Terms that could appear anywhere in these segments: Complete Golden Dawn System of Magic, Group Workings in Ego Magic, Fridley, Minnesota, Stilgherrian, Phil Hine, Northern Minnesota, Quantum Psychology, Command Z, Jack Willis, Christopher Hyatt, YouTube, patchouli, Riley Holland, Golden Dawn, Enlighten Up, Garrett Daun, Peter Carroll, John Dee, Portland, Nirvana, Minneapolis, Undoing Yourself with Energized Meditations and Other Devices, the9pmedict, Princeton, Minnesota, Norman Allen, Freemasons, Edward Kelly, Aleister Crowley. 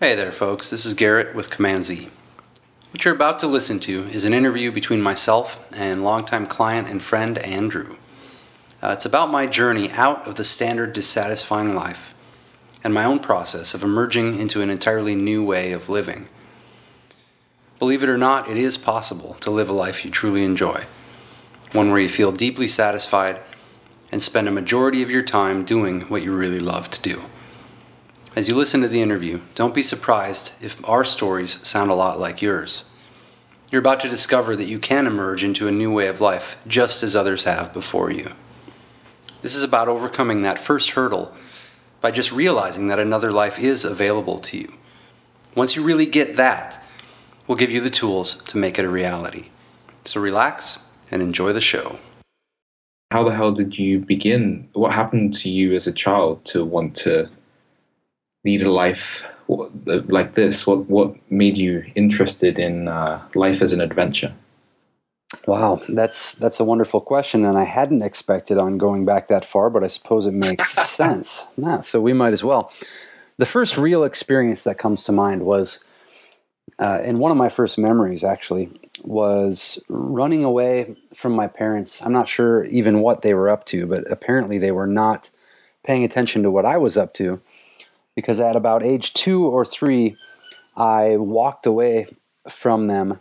Hey there folks, this is Garrett with Command Z. What you're about to listen to is an interview between myself and longtime client and friend Andrew. It's about my journey out of the standard dissatisfying life and my own process of emerging into an entirely new way of living. Believe it or not, it is possible to live a life you truly enjoy, one where you feel deeply satisfied and spend a majority of your time doing what you really love to do. As you listen to the interview, don't be surprised if our stories sound a lot like yours. You're about to discover that you can emerge into a new way of life, just as others have before you. This is about overcoming that first hurdle by just realizing that another life is available to you. Once you really get that, we'll give you the tools to make it a reality. So relax and enjoy the show. How the hell did you begin? What happened to you as a child to want to lead a life like this? What made you interested in life as an adventure? Wow, that's a wonderful question, and I hadn't expected on going back that far, but I suppose it makes sense. Nah, so we might as well. The first real experience that comes to mind was, and one of my first memories actually, was running away from my parents. I'm not sure even what they were up to, but apparently they were not paying attention to what I was up to. Because at about age 2 or 3, I walked away from them,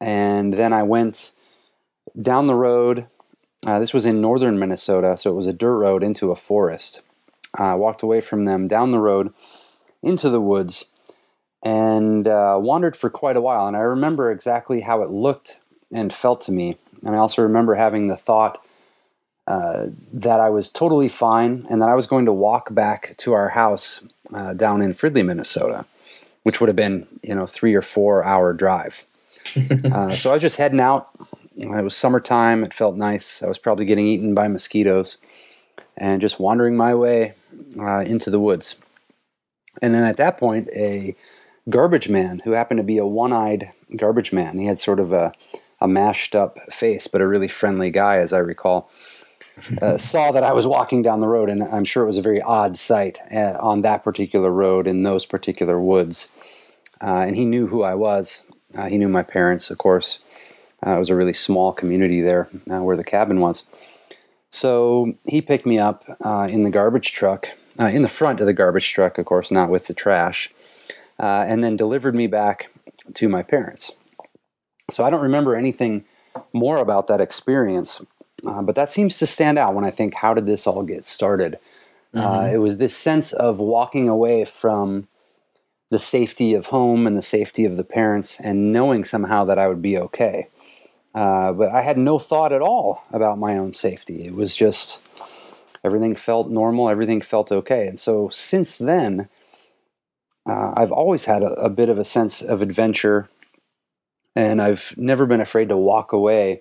and then I went down the road. This was in northern Minnesota, so it was a dirt road into a forest. I walked away from them down the road into the woods and wandered for quite a while. And I remember exactly how it looked and felt to me. And I also remember having the thought that I was totally fine and that I was going to walk back to our house down in Fridley, Minnesota, which would have been, 3 or 4 hour drive. So I was just heading out. It was summertime. It felt nice. I was probably getting eaten by mosquitoes and just wandering my way into the woods. And then at that point, a garbage man who happened to be a one-eyed garbage man, he had sort of a mashed up face, but a really friendly guy, as I recall, saw that I was walking down the road, and I'm sure it was a very odd sight on that particular road in those particular woods. And he knew who I was. He knew my parents, of course. It was a really small community there where the cabin was. So he picked me up in the garbage truck, in the front of the garbage truck, of course, not with the trash, and then delivered me back to my parents. So I don't remember anything more about that experience. But that seems to stand out when I think, how did this all get started? It was this sense of walking away from the safety of home and the safety of the parents and knowing somehow that I would be okay. But I had no thought at all about my own safety. It was just everything felt normal, everything felt okay. And so since then, I've always had a bit of a sense of adventure, and I've never been afraid to walk away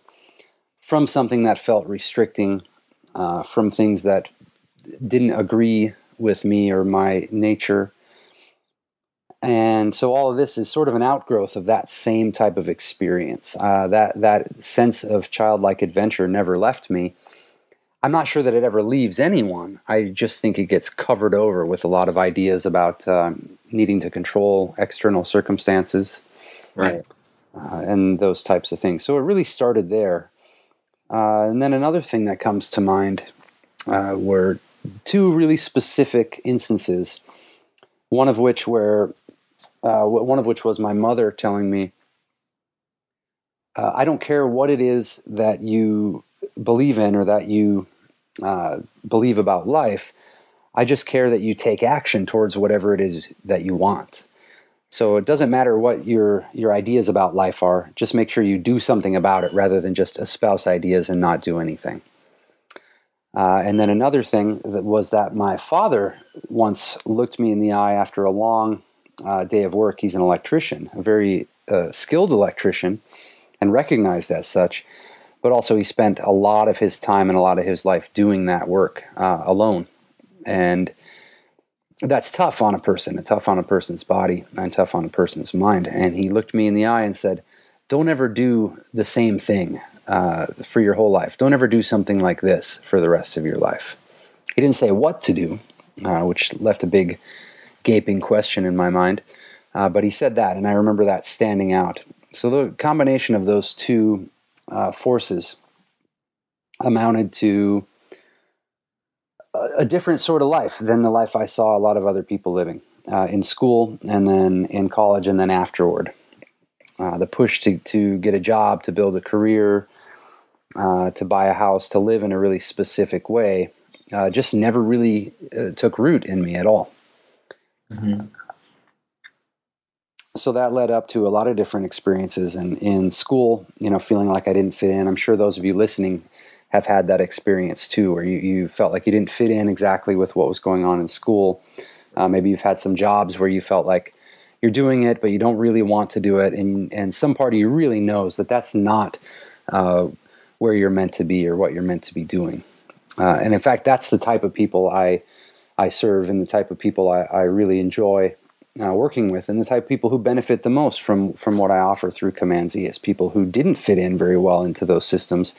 from something that felt restricting, from things that didn't agree with me or my nature. And so all of this is sort of an outgrowth of that same type of experience. That sense of childlike adventure never left me. I'm not sure that it ever leaves anyone. I just think it gets covered over with a lot of ideas about needing to control external circumstances, right? And those types of things. So it really started there. And then another thing that comes to mind were 2 really specific instances. One of which was my mother telling me, "I don't care what it is that you believe in or that you believe about life. I just care that you take action towards whatever it is that you want. So it doesn't matter what your ideas about life are. Just make sure you do something about it rather than just espouse ideas and not do anything." And then another thing that was that my father once looked me in the eye after a long day of work. He's an electrician, a very skilled electrician, and recognized as such. But also he spent a lot of his time and a lot of his life doing that work alone. And that's tough on a person, tough on a person's body, and tough on a person's mind. And he looked me in the eye and said, "Don't ever do the same thing for your whole life. Don't ever do something like this for the rest of your life." He didn't say what to do, which left a big gaping question in my mind. But he said that, and I remember that standing out. So the combination of those two forces amounted to a different sort of life than the life I saw a lot of other people living in school and then in college and then afterward. The push to get a job, to build a career, to buy a house, to live in a really specific way just never really took root in me at all. Mm-hmm. So that led up to a lot of different experiences, and in school, you know, feeling like I didn't fit in. I'm sure those of you listening have had that experience too, where you felt like you didn't fit in exactly with what was going on in school. Maybe you've had some jobs where you felt like you're doing it, but you don't really want to do it, and some part of you really knows that that's not where you're meant to be or what you're meant to be doing. And in fact, that's the type of people I serve, and the type of people I really enjoy working with, and the type of people who benefit the most from what I offer through Command Z is people who didn't fit in very well into those systems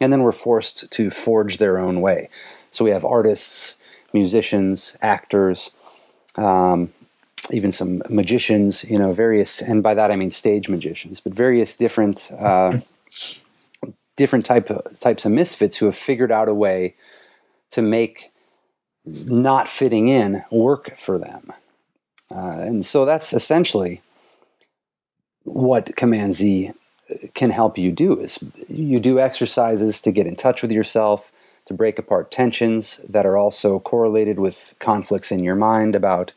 and then were forced to forge their own way. So we have artists, musicians, actors, even some magicians, you know, various, and by that I mean stage magicians, but various different types of misfits who have figured out a way to make not fitting in work for them. And so that's essentially what Command Z can help you do, is you do exercises to get in touch with yourself, to break apart tensions that are also correlated with conflicts in your mind about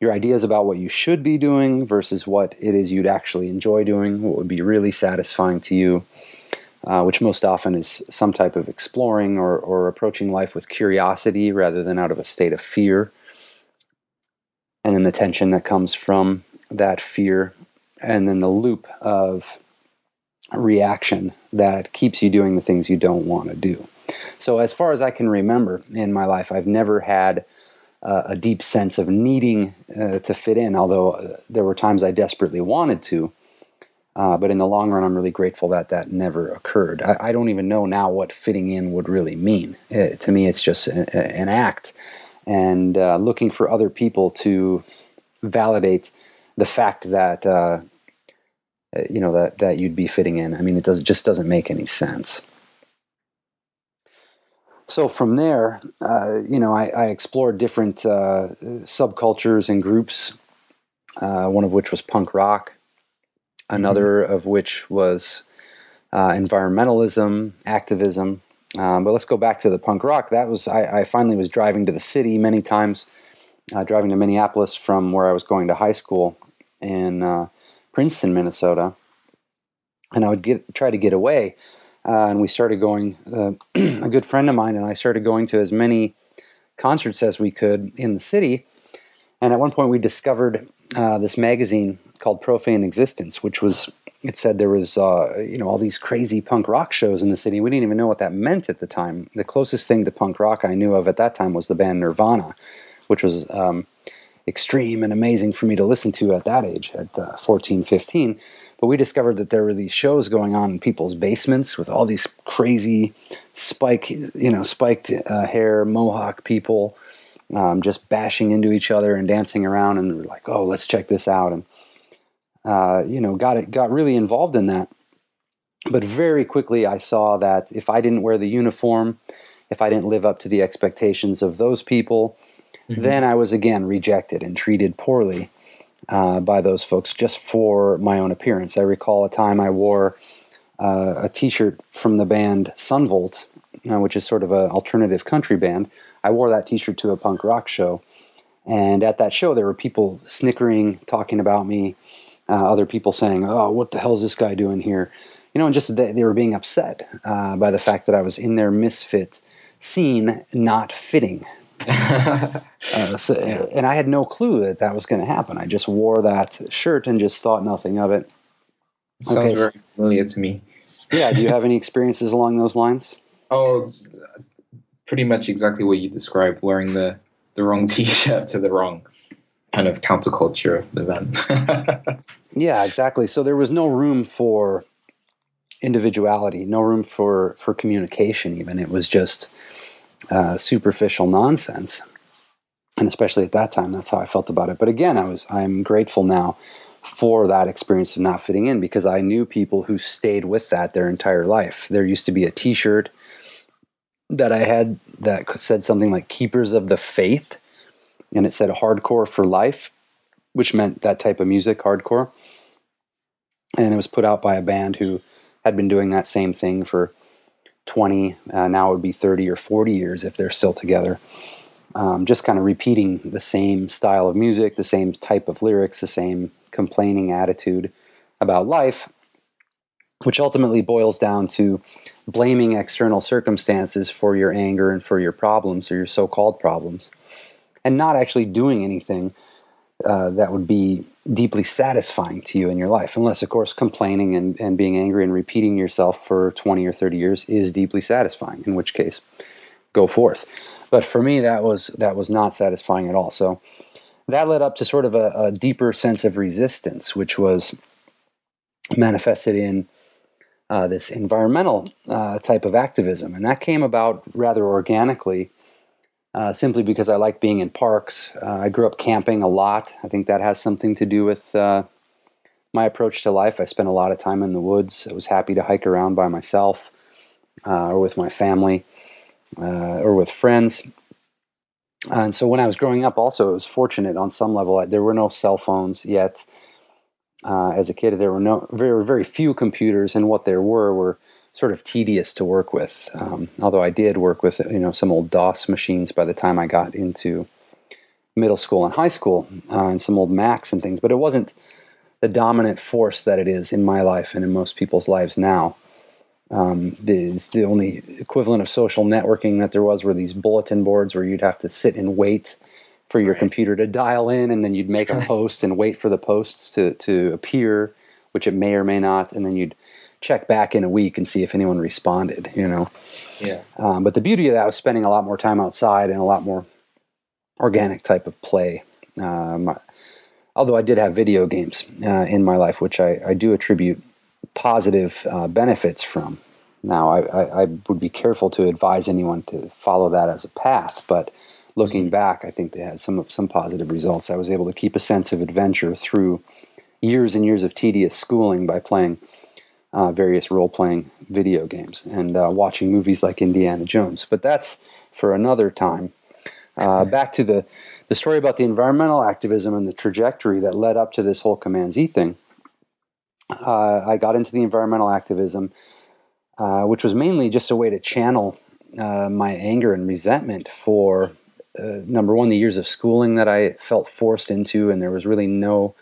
your ideas about what you should be doing versus what it is you'd actually enjoy doing, what would be really satisfying to you, which most often is some type of exploring or approaching life with curiosity rather than out of a state of fear. And then the tension that comes from that fear, and then the loop of reaction that keeps you doing the things you don't want to do. So as far as I can remember in my life, I've never had a deep sense of needing to fit in, although there were times I desperately wanted to. But in the long run, I'm really grateful that that never occurred. I don't even know now what fitting in would really mean. To me, it's just an act. And looking for other people to validate the fact that you know that you'd be fitting in. I mean, it just doesn't make any sense. So from there, you know, I explored different subcultures and groups. One of which was punk rock. Another of which was environmentalism, activism. But let's go back to the punk rock. That was, I finally was driving to the city many times, driving to Minneapolis from where I was going to high school in Princeton, Minnesota. And I would try to get away. And we started going, a good friend of mine and I started going to as many concerts as we could in the city. And at one point we discovered this magazine called Profane Existence, which was... It said there was, you know, all these crazy punk rock shows in the city. We didn't even know what that meant at the time. The closest thing to punk rock I knew of at that time was the band Nirvana, which was extreme and amazing for me to listen to at that age, at 14, 15. But we discovered that there were these shows going on in people's basements with all these crazy spiked hair, mohawk people just bashing into each other and dancing around. And we were like, oh, let's check this out. And you know, got really involved in that. But very quickly I saw that if I didn't wear the uniform, if I didn't live up to the expectations of those people, then I was again rejected and treated poorly by those folks just for my own appearance. I recall a time I wore a t-shirt from the band Son Volt, which is sort of an alternative country band. I wore that t-shirt to a punk rock show. And at that show there were people snickering, talking about me. Other people saying, oh, what the hell is this guy doing here? You know, and just they were being upset by the fact that I was in their misfit scene, not fitting. And I had no clue that that was going to happen. I just wore that shirt and just thought nothing of it. Sounds very familiar to me. Yeah, do you have any experiences along those lines? Oh, pretty much exactly what you described, wearing the wrong t-shirt to the wrong kind of counterculture event. Yeah, exactly. So there was no room for individuality, no room for communication even. It was just superficial nonsense. And especially at that time, that's how I felt about it. But again, I'm grateful now for that experience of not fitting in, because I knew people who stayed with that their entire life. There used to be a t-shirt that I had that said something like Keepers of the Faith, and it said Hardcore for Life, which meant that type of music, hardcore. And it was put out by a band who had been doing that same thing for 20, now it would be 30 or 40 years if they're still together. Just kind of repeating the same style of music, the same type of lyrics, the same complaining attitude about life, which ultimately boils down to blaming external circumstances for your anger and for your problems, or your so-called problems, and not actually doing anything that would be deeply satisfying to you in your life. Unless, of course, complaining and being angry and repeating yourself for 20 or 30 years is deeply satisfying, in which case, go forth. But for me, that was not satisfying at all. So that led up to sort of a deeper sense of resistance, which was manifested in this environmental type of activism. And that came about rather organically, simply because I like being in parks. I grew up camping a lot. I think that has something to do with my approach to life. I spent a lot of time in the woods. I was happy to hike around by myself or with my family. Or with friends. And so when I was growing up also, it was fortunate on some level. There were no cell phones yet. As a kid, there were very few computers, and what there were sort of tedious to work with. Although I did work with, some old DOS machines by the time I got into middle school and high school, and some old Macs and things, but it wasn't the dominant force that it is in my life and in most people's lives now. It's the only equivalent of social networking that there was were these bulletin boards where you'd have to sit and wait for your computer to dial in, and then you'd make a post and wait for the posts to appear, which it may or may not, and then you'd check back in a week and see if anyone responded, Yeah. But the beauty of that was spending a lot more time outside and a lot more organic type of play. Although I did have video games in my life, which I do attribute positive benefits from. Now, I would be careful to advise anyone to follow that as a path, but looking back, I think they had some positive results. I was able to keep a sense of adventure through years and years of tedious schooling by playing various role-playing video games and watching movies like Indiana Jones. But that's for another time. Back to the story about the environmental activism and the trajectory that led up to this whole Command Z thing. I got into the environmental activism, which was mainly just a way to channel my anger and resentment for, number one, the years of schooling that I felt forced into, and there was really no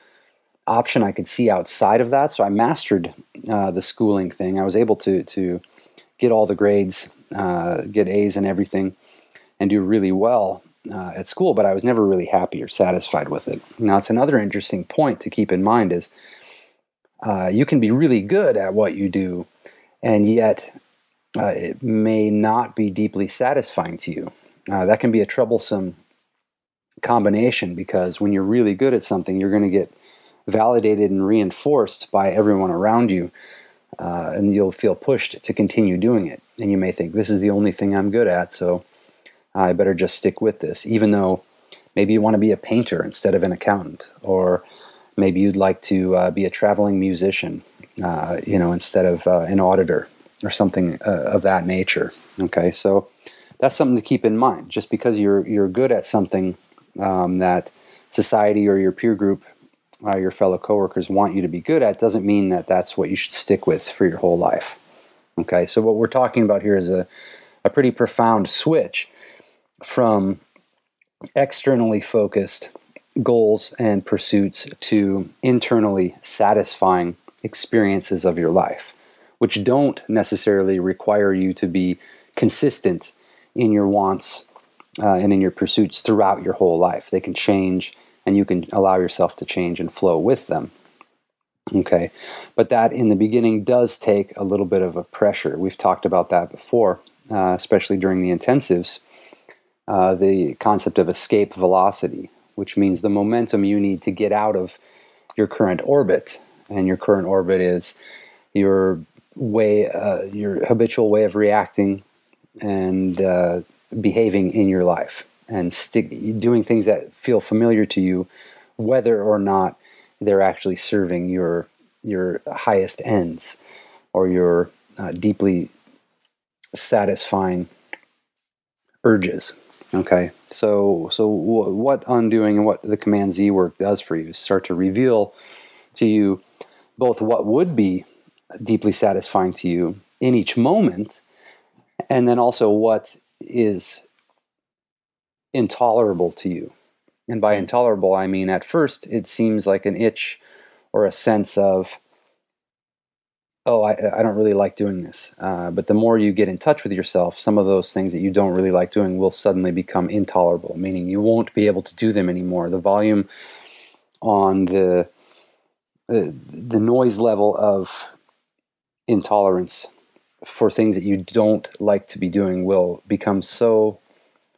option I could see outside of that. So I mastered the schooling thing. I was able to get all the grades, get A's and everything, and do really well at school, but I was never really happy or satisfied with it. Now, it's another interesting point to keep in mind is, you can be really good at what you do, and yet it may not be deeply satisfying to you. That can be a troublesome combination, because when you're really good at something, you're going to get validated and reinforced by everyone around you, and you'll feel pushed to continue doing it. And you may think, this is the only thing I'm good at, so I better just stick with this, even though maybe you want to be a painter instead of an accountant, or maybe you'd like to be a traveling musician, instead of an auditor or something of that nature. Okay, so that's something to keep in mind. Just because you're good at something that society or your peer group, your fellow coworkers want you to be good at, doesn't mean that that's what you should stick with for your whole life. Okay, so what we're talking about here is a pretty profound switch from externally focused goals and pursuits to internally satisfying experiences of your life, which don't necessarily require you to be consistent in your wants and in your pursuits throughout your whole life. They can change, and you can allow yourself to change and flow with them. Okay, but that in the beginning does take a little bit of a pressure. We've talked about that before, especially during the intensives, the concept of escape velocity, which means the momentum you need to get out of your current orbit. And your current orbit is your habitual way of reacting and behaving in your life. and doing things that feel familiar to you, whether or not they're actually serving your highest ends or your deeply satisfying urges. Okay, so what undoing and what the Command Z work does for you is start to reveal to you both what would be deeply satisfying to you in each moment, and then also what is intolerable to you. And by intolerable, I mean at first it seems like an itch or a sense of, oh, I don't really like doing this. But the more you get in touch with yourself, some of those things that you don't really like doing will suddenly become intolerable, meaning you won't be able to do them anymore. The volume on the noise level of intolerance for things that you don't like to be doing will become so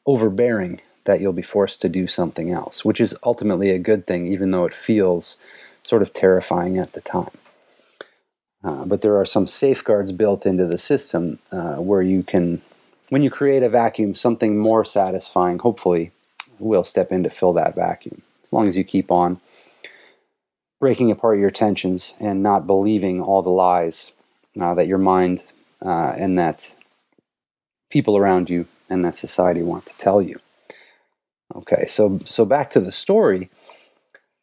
overbearing that you'll be forced to do something else, which is ultimately a good thing, even though it feels sort of terrifying at the time. But there are some safeguards built into the system where you can, when you create a vacuum, something more satisfying, hopefully, will step in to fill that vacuum. As long as you keep on breaking apart your tensions and not believing all the lies that your mind and that people around you and that society want to tell you. Okay, so back to the story.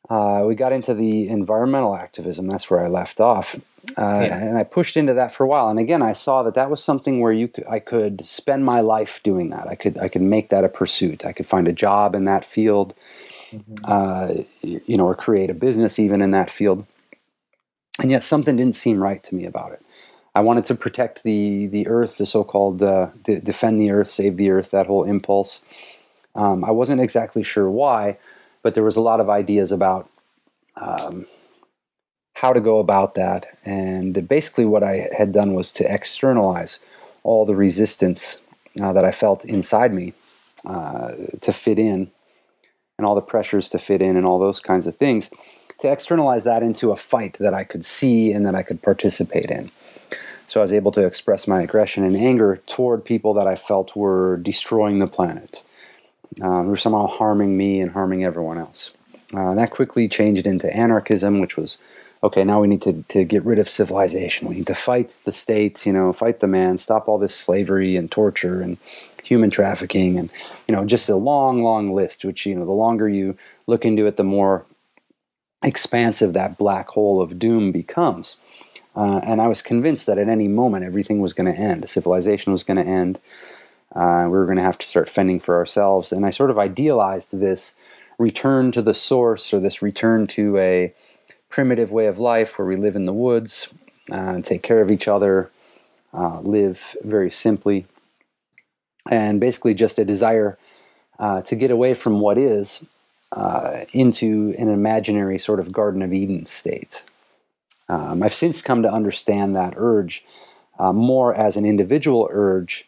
We got into the environmental activism. That's where I left off. And I pushed into that for a while. And again, I saw that was something where I could spend my life doing that. I could make that a pursuit. I could find a job in that field, or create a business even in that field. And yet something didn't seem right to me about it. I wanted to protect the earth, the so-called defend the earth, save the earth, that whole impulse. I wasn't exactly sure why, but there was a lot of ideas about how to go about that. And basically what I had done was to externalize all the resistance that I felt inside me to fit in, and all the pressures to fit in and all those kinds of things, to externalize that into a fight that I could see and that I could participate in. So I was able to express my aggression and anger toward people that I felt were destroying the planet. They were somehow harming me and harming everyone else. That quickly changed into anarchism, which was, okay, now we need to get rid of civilization. We need to fight the state, fight the man, stop all this slavery and torture and human trafficking, and, just a long, long list, which, the longer you look into it, the more expansive that black hole of doom becomes. And I was convinced that at any moment, everything was going to end. Civilization was going to end. We were going to have to start fending for ourselves. And I sort of idealized this return to the source, or this return to a primitive way of life where we live in the woods and take care of each other, live very simply. And basically just a desire to get away from what is into an imaginary sort of Garden of Eden state. I've since come to understand that urge more as an individual urge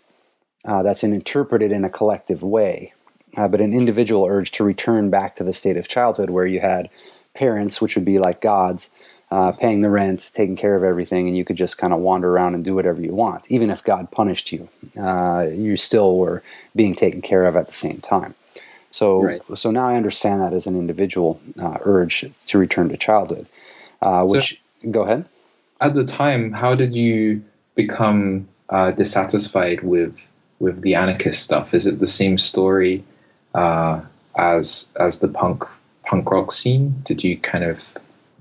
that's interpreted in a collective way, but an individual urge to return back to the state of childhood where you had parents, which would be like gods, paying the rent, taking care of everything, and you could just kind of wander around and do whatever you want. Even if God punished you, you still were being taken care of at the same time. So, right. So now I understand that as an individual urge to return to childhood. Go ahead. At the time, how did you become dissatisfied with the anarchist stuff? Is it the same story as the punk rock scene? Did you kind of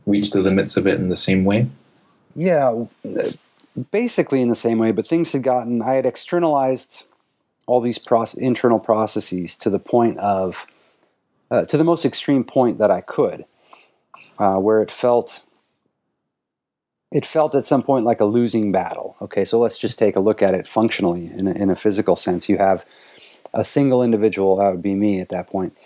reach the limits of it in the same way? Yeah, basically in the same way, but things had gotten... I had externalized all these internal processes to the point of... to the most extreme point that I could, where it felt... It felt at some point like a losing battle. Okay, so let's just take a look at it functionally in a physical sense. You have a single individual, that would be me at that point,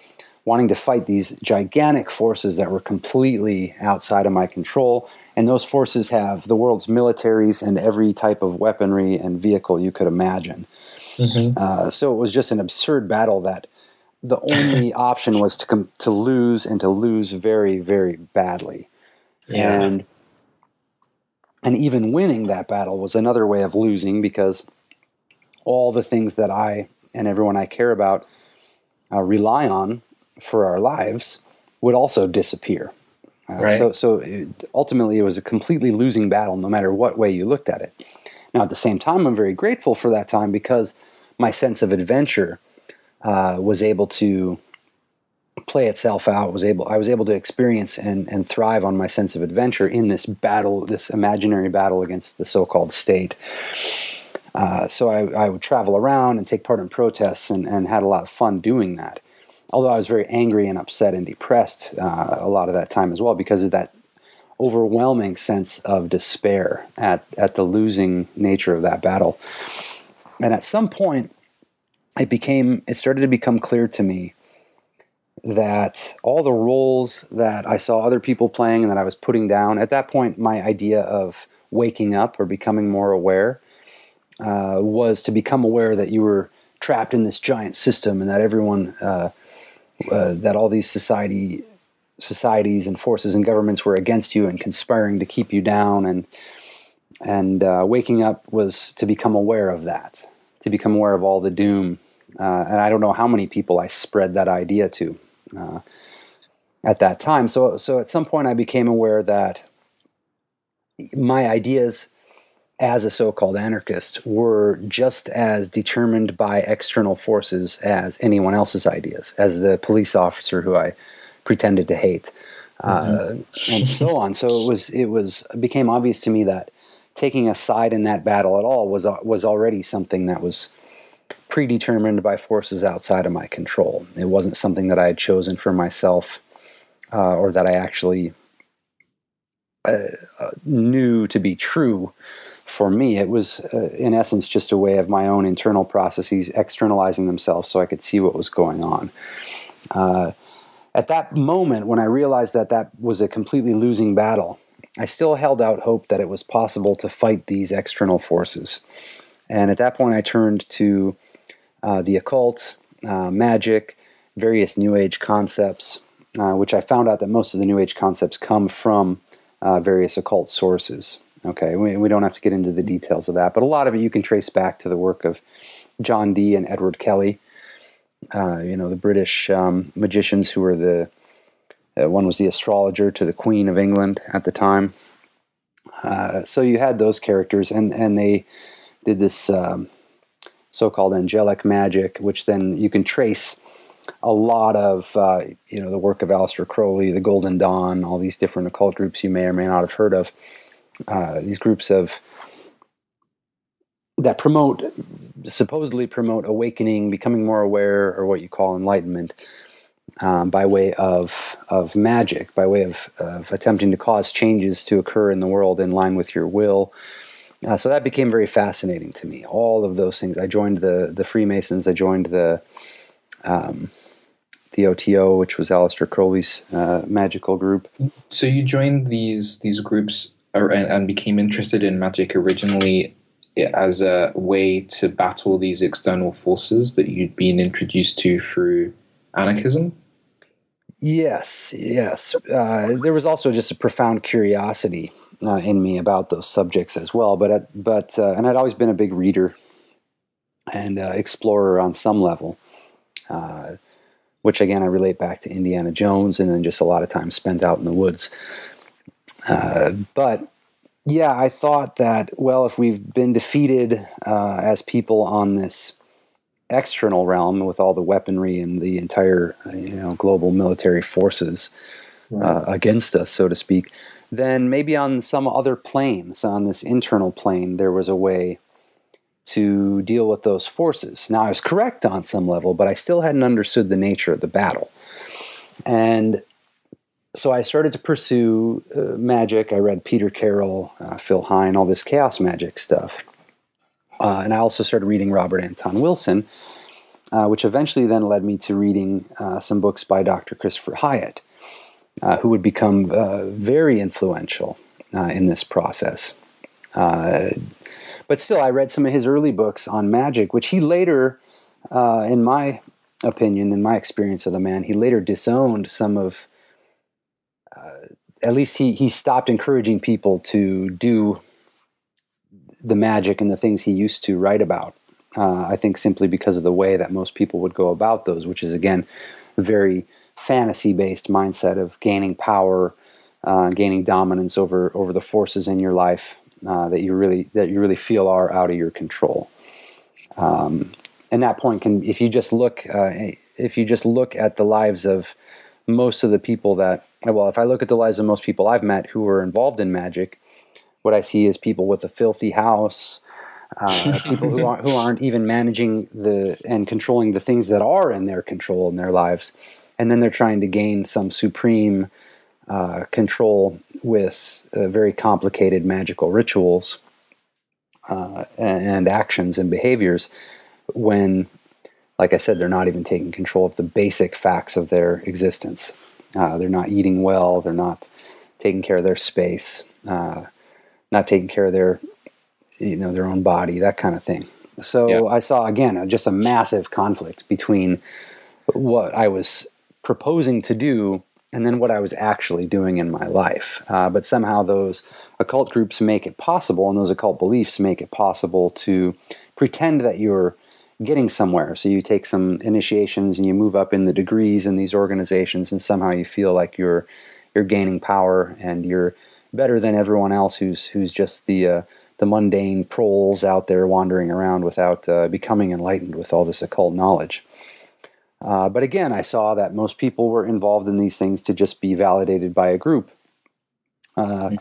wanting to fight these gigantic forces that were completely outside of my control. And those forces have the world's militaries and every type of weaponry and vehicle you could imagine. Mm-hmm. So it was just an absurd battle that the only option was to lose, and to lose very, very badly. Yeah. And even winning that battle was another way of losing, because all the things that I and everyone I care about rely on for our lives would also disappear. Right. So ultimately it was a completely losing battle no matter what way you looked at it. Now, at the same time, I'm very grateful for that time because my sense of adventure was able to play itself out. I was able to experience and thrive on my sense of adventure in this battle, this imaginary battle against the so-called state. So I would travel around and take part in protests and had a lot of fun doing that. Although I was very angry and upset and depressed a lot of that time as well because of that overwhelming sense of despair at the losing nature of that battle. And at some point, it started to become clear to me that all the roles that I saw other people playing and that I was putting down, at that point my idea of waking up or becoming more aware was to become aware that you were trapped in this giant system and that everyone, that all these societies and forces and governments were against you and conspiring to keep you down. And waking up was to become aware of that, to become aware of all the doom. And I don't know how many people I spread that idea to at that time. So at some point I became aware that my ideas as a so-called anarchist were just as determined by external forces as anyone else's ideas, as the police officer who I pretended to hate, and so on. So it became obvious to me that taking a side in that battle at all was already something that was predetermined by forces outside of my control. It wasn't something that I had chosen for myself, or that I actually knew to be true for me. It was, in essence, just a way of my own internal processes externalizing themselves so I could see what was going on. At that moment, when I realized that was a completely losing battle, I still held out hope that it was possible to fight these external forces. And at that point, I turned to the occult, magic, various New Age concepts, which I found out that most of the New Age concepts come from various occult sources. Okay, we don't have to get into the details of that, but a lot of it you can trace back to the work of John Dee and Edward Kelly, the British magicians who were one was the astrologer to the Queen of England at the time. So you had those characters, and they did this so-called angelic magic, which then you can trace a lot of the work of Aleister Crowley, the Golden Dawn, all these different occult groups you may or may not have heard of. These groups that supposedly promote awakening, becoming more aware, or what you call enlightenment, by way of magic, by way of attempting to cause changes to occur in the world in line with your will. So that became very fascinating to me. All of those things. I joined the Freemasons. I joined the OTO, which was Aleister Crowley's magical group. So you joined these groups. And became interested in magic originally as a way to battle these external forces that you'd been introduced to through anarchism? Yes. There was also just a profound curiosity in me about those subjects as well. But I'd always been a big reader and explorer on some level, which again I relate back to Indiana Jones and then just a lot of time spent out in the woods. But I thought that, well, if we've been defeated as people on this external realm with all the weaponry and the entire global military forces against us, so to speak, then maybe on some other plane, so on this internal plane, there was a way to deal with those forces. Now, I was correct on some level, but I still hadn't understood the nature of the battle. And so I started to pursue magic. I read Peter Carroll, Phil Hine, all this chaos magic stuff. And I also started reading Robert Anton Wilson, which eventually then led me to reading some books by Dr. Christopher Hyatt, who would become very influential in this process. But still, I read some of his early books on magic, which he later, in my opinion, in my experience of the man, he later disowned some of... at least he stopped encouraging people to do the magic and the things he used to write about I think simply because of the way that most people would go about those, which is, again, a very fantasy-based mindset of gaining power, gaining dominance over the forces in your life that you really feel are out of your control. And that point can, if you just look at the lives of most of the people that, well, if I look at the lives of most people I've met who were involved in magic, what I see is people with a filthy house, people who aren't even managing and controlling the things that are in their control in their lives, and then they're trying to gain some supreme control with very complicated magical rituals and actions and behaviors when, like I said, they're not even taking control of the basic facts of their existence. They're not eating well, they're not taking care of their space, not taking care of their, their own body, that kind of thing. So yeah. I saw, again, just a massive conflict between what I was proposing to do and then what I was actually doing in my life. But somehow those occult groups make it possible, and those occult beliefs make it possible to pretend that you're getting somewhere. So you take some initiations and you move up in the degrees in these organizations, and somehow you feel like you're gaining power and you're better than everyone else who's just the mundane proles out there wandering around without becoming enlightened with all this occult knowledge. But again, I saw that most people were involved in these things to just be validated by a group. But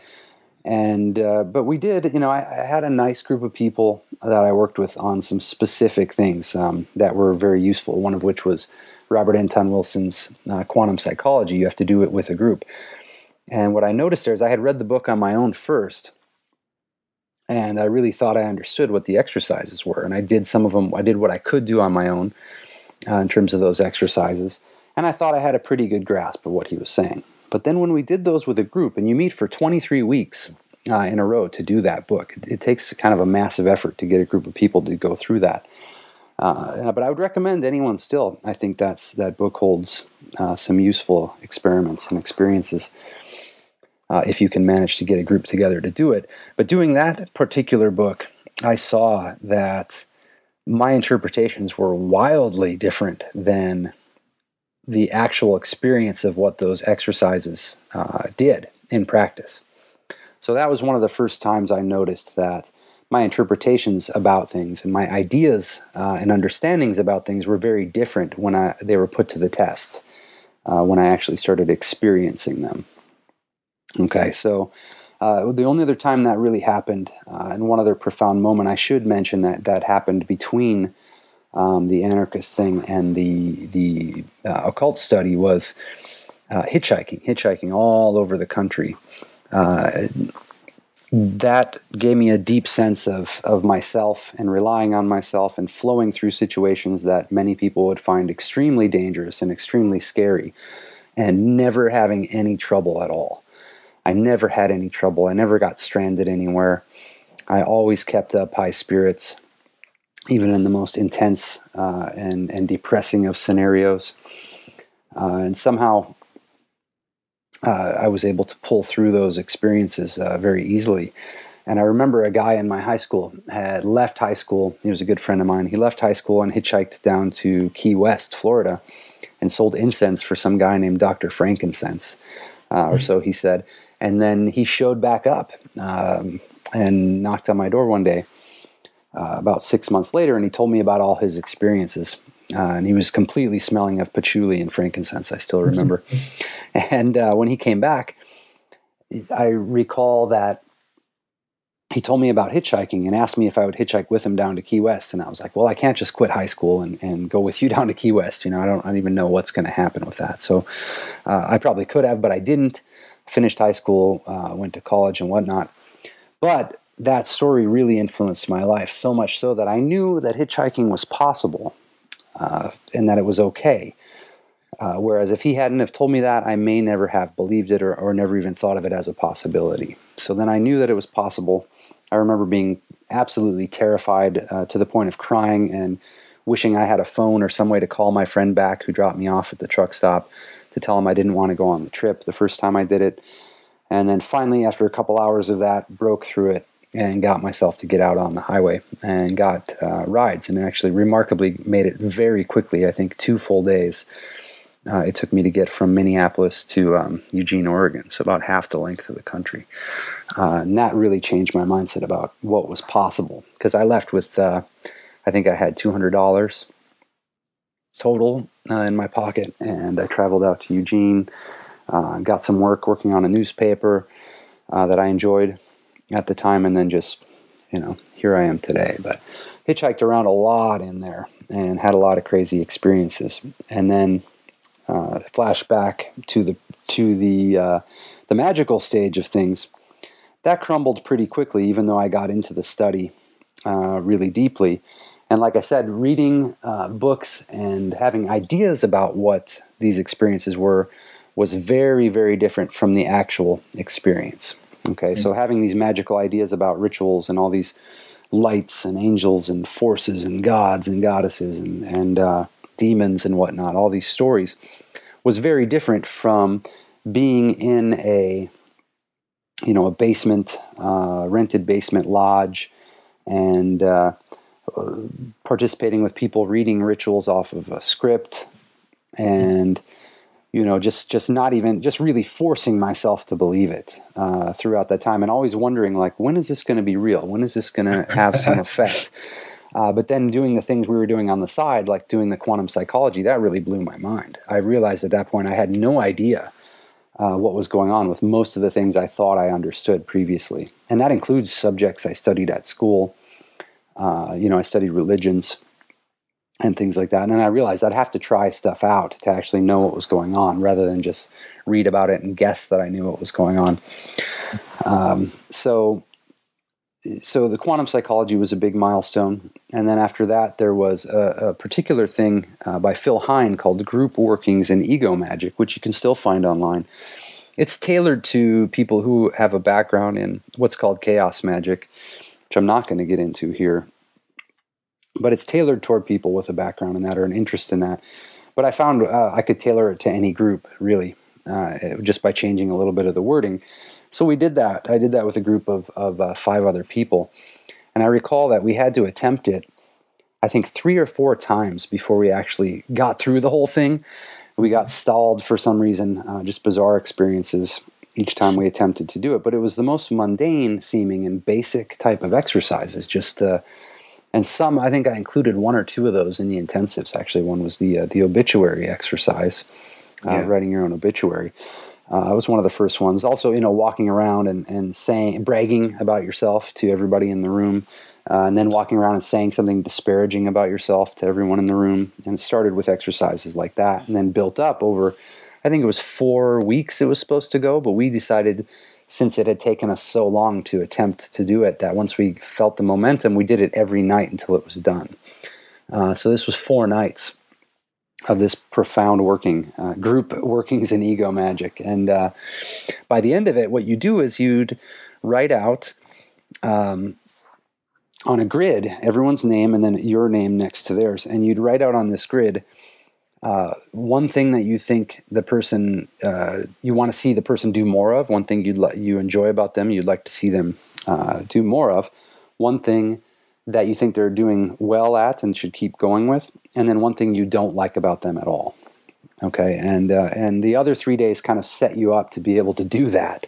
we did, I had a nice group of people that I worked with on some specific things that were very useful, one of which was Robert Anton Wilson's Quantum Psychology. You have to do it with a group. And what I noticed there is I had read the book on my own first, and I really thought I understood what the exercises were. And I did some of them, I did what I could do on my own in terms of those exercises. And I thought I had a pretty good grasp of what he was saying. But then when we did those with a group, and you meet for 23 weeks in a row to do that book, it takes kind of a massive effort to get a group of people to go through that. But I would recommend anyone still. I think that book holds some useful experiments and experiences if you can manage to get a group together to do it. But doing that particular book, I saw that my interpretations were wildly different than the actual experience of what those exercises did in practice. So that was one of the first times I noticed that my interpretations about things and my ideas and understandings about things were very different when they were put to the test, when I actually started experiencing them. Okay, so the only other time that really happened, and one other profound moment I should mention that happened between the anarchist thing and the occult study, was hitchhiking all over the country. That gave me a deep sense of myself and relying on myself and flowing through situations that many people would find extremely dangerous and extremely scary, and never having any trouble at all. I never had any trouble. I never got stranded anywhere. I always kept up high spirits, even in the most intense and depressing of scenarios. And somehow I was able to pull through those experiences very easily. And I remember a guy in my high school had left high school. He was a good friend of mine. He left high school and hitchhiked down to Key West, Florida, and sold incense for some guy named Dr. Frankincense, or so he said. And then he showed back up and knocked on my door one day about 6 months later, and he told me about all his experiences. And he was completely smelling of patchouli and frankincense, I still remember. And when he came back, I recall that he told me about hitchhiking and asked me if I would hitchhike with him down to Key West. And I was like, well, I can't just quit high school and go with you down to Key West. I don't even know what's going to happen with that. So I probably could have, but I didn't. Finished high school, went to college and whatnot. But that story really influenced my life, so much so that I knew that hitchhiking was possible and that it was okay. Whereas if he hadn't have told me that, I may never have believed it or never even thought of it as a possibility. So then I knew that it was possible. I remember being absolutely terrified to the point of crying and wishing I had a phone or some way to call my friend back who dropped me off at the truck stop to tell him I didn't want to go on the trip the first time I did it. And then finally, after a couple hours of that, broke through it and got myself to get out on the highway and got rides, and actually remarkably made it very quickly. I think 2 full days it took me to get from Minneapolis to Eugene, Oregon, so about half the length of the country. And that really changed my mindset about what was possible, because I left with, I think I had $200 total in my pocket, and I traveled out to Eugene, got some working on a newspaper that I enjoyed at the time, and then just, here I am today. But hitchhiked around a lot in there and had a lot of crazy experiences. And then flashback to the magical stage of things, that crumbled pretty quickly, even though I got into the study really deeply. And like I said, reading books and having ideas about what these experiences were was very, very different from the actual experience. Okay, so having these magical ideas about rituals and all these lights and angels and forces and gods and goddesses and demons and whatnot, all these stories, was very different from being in a basement, rented basement lodge, and participating with people reading rituals off of a script, and just really forcing myself to believe it throughout that time, and always wondering, like, when is this going to be real? When is this going to have some effect? But then doing the things we were doing on the side, like doing the quantum psychology, that really blew my mind. I realized at that point I had no idea what was going on with most of the things I thought I understood previously. And that includes subjects I studied at school. I studied religions and things like that. And then I realized I'd have to try stuff out to actually know what was going on, rather than just read about it and guess that I knew what was going on. So the quantum psychology was a big milestone. And then after that, there was a particular thing by Phil Hine called Group Workings in Ego Magic, which you can still find online. It's tailored to people who have a background in what's called chaos magic, which I'm not going to get into here. But it's tailored toward people with a background in that or an interest in that. But I found I could tailor it to any group, really, just by changing a little bit of the wording. So we did that. I did that with a group of 5 other people. And I recall that we had to attempt it, I think, 3 or 4 times before we actually got through the whole thing. We got stalled for some reason, just bizarre experiences each time we attempted to do it. But it was the most mundane-seeming and basic type of exercises, just and some, I think I included 1 or 2 of those in the intensives. Actually, one was the obituary exercise, writing your own obituary. It was one of the first ones. Also, walking around and saying, bragging about yourself to everybody in the room, and then walking around and saying something disparaging about yourself to everyone in the room. And it started with exercises like that, and then built up over, I think it was 4 weeks it was supposed to go, but we decided, since it had taken us so long to attempt to do it, that once we felt the momentum, we did it every night until it was done. So this was 4 nights of this profound working, Group Workings in Ego Magic. And by the end of it, what you do is you'd write out on a grid everyone's name and then your name next to theirs. And you'd write out on this grid one thing that you think the person, you want to see the person do more of, one thing you enjoy about them, you'd like to see them do more of, one thing that you think they're doing well at and should keep going with, and then one thing you don't like about them at all. Okay, and the other 3 days kind of set you up to be able to do that.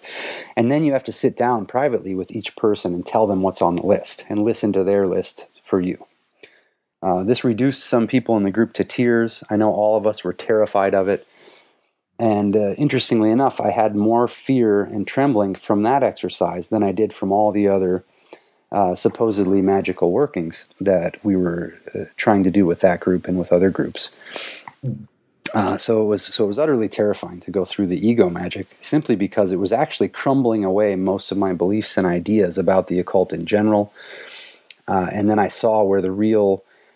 And then you have to sit down privately with each person and tell them what's on the list and listen to their list for you. This reduced some people in the group to tears. I know all of us were terrified of it. And interestingly enough, I had more fear and trembling from that exercise than I did from all the other supposedly magical workings that we were trying to do with that group and with other groups. So it was utterly terrifying to go through the ego magic, simply because it was actually crumbling away most of my beliefs and ideas about the occult in general. And then I saw where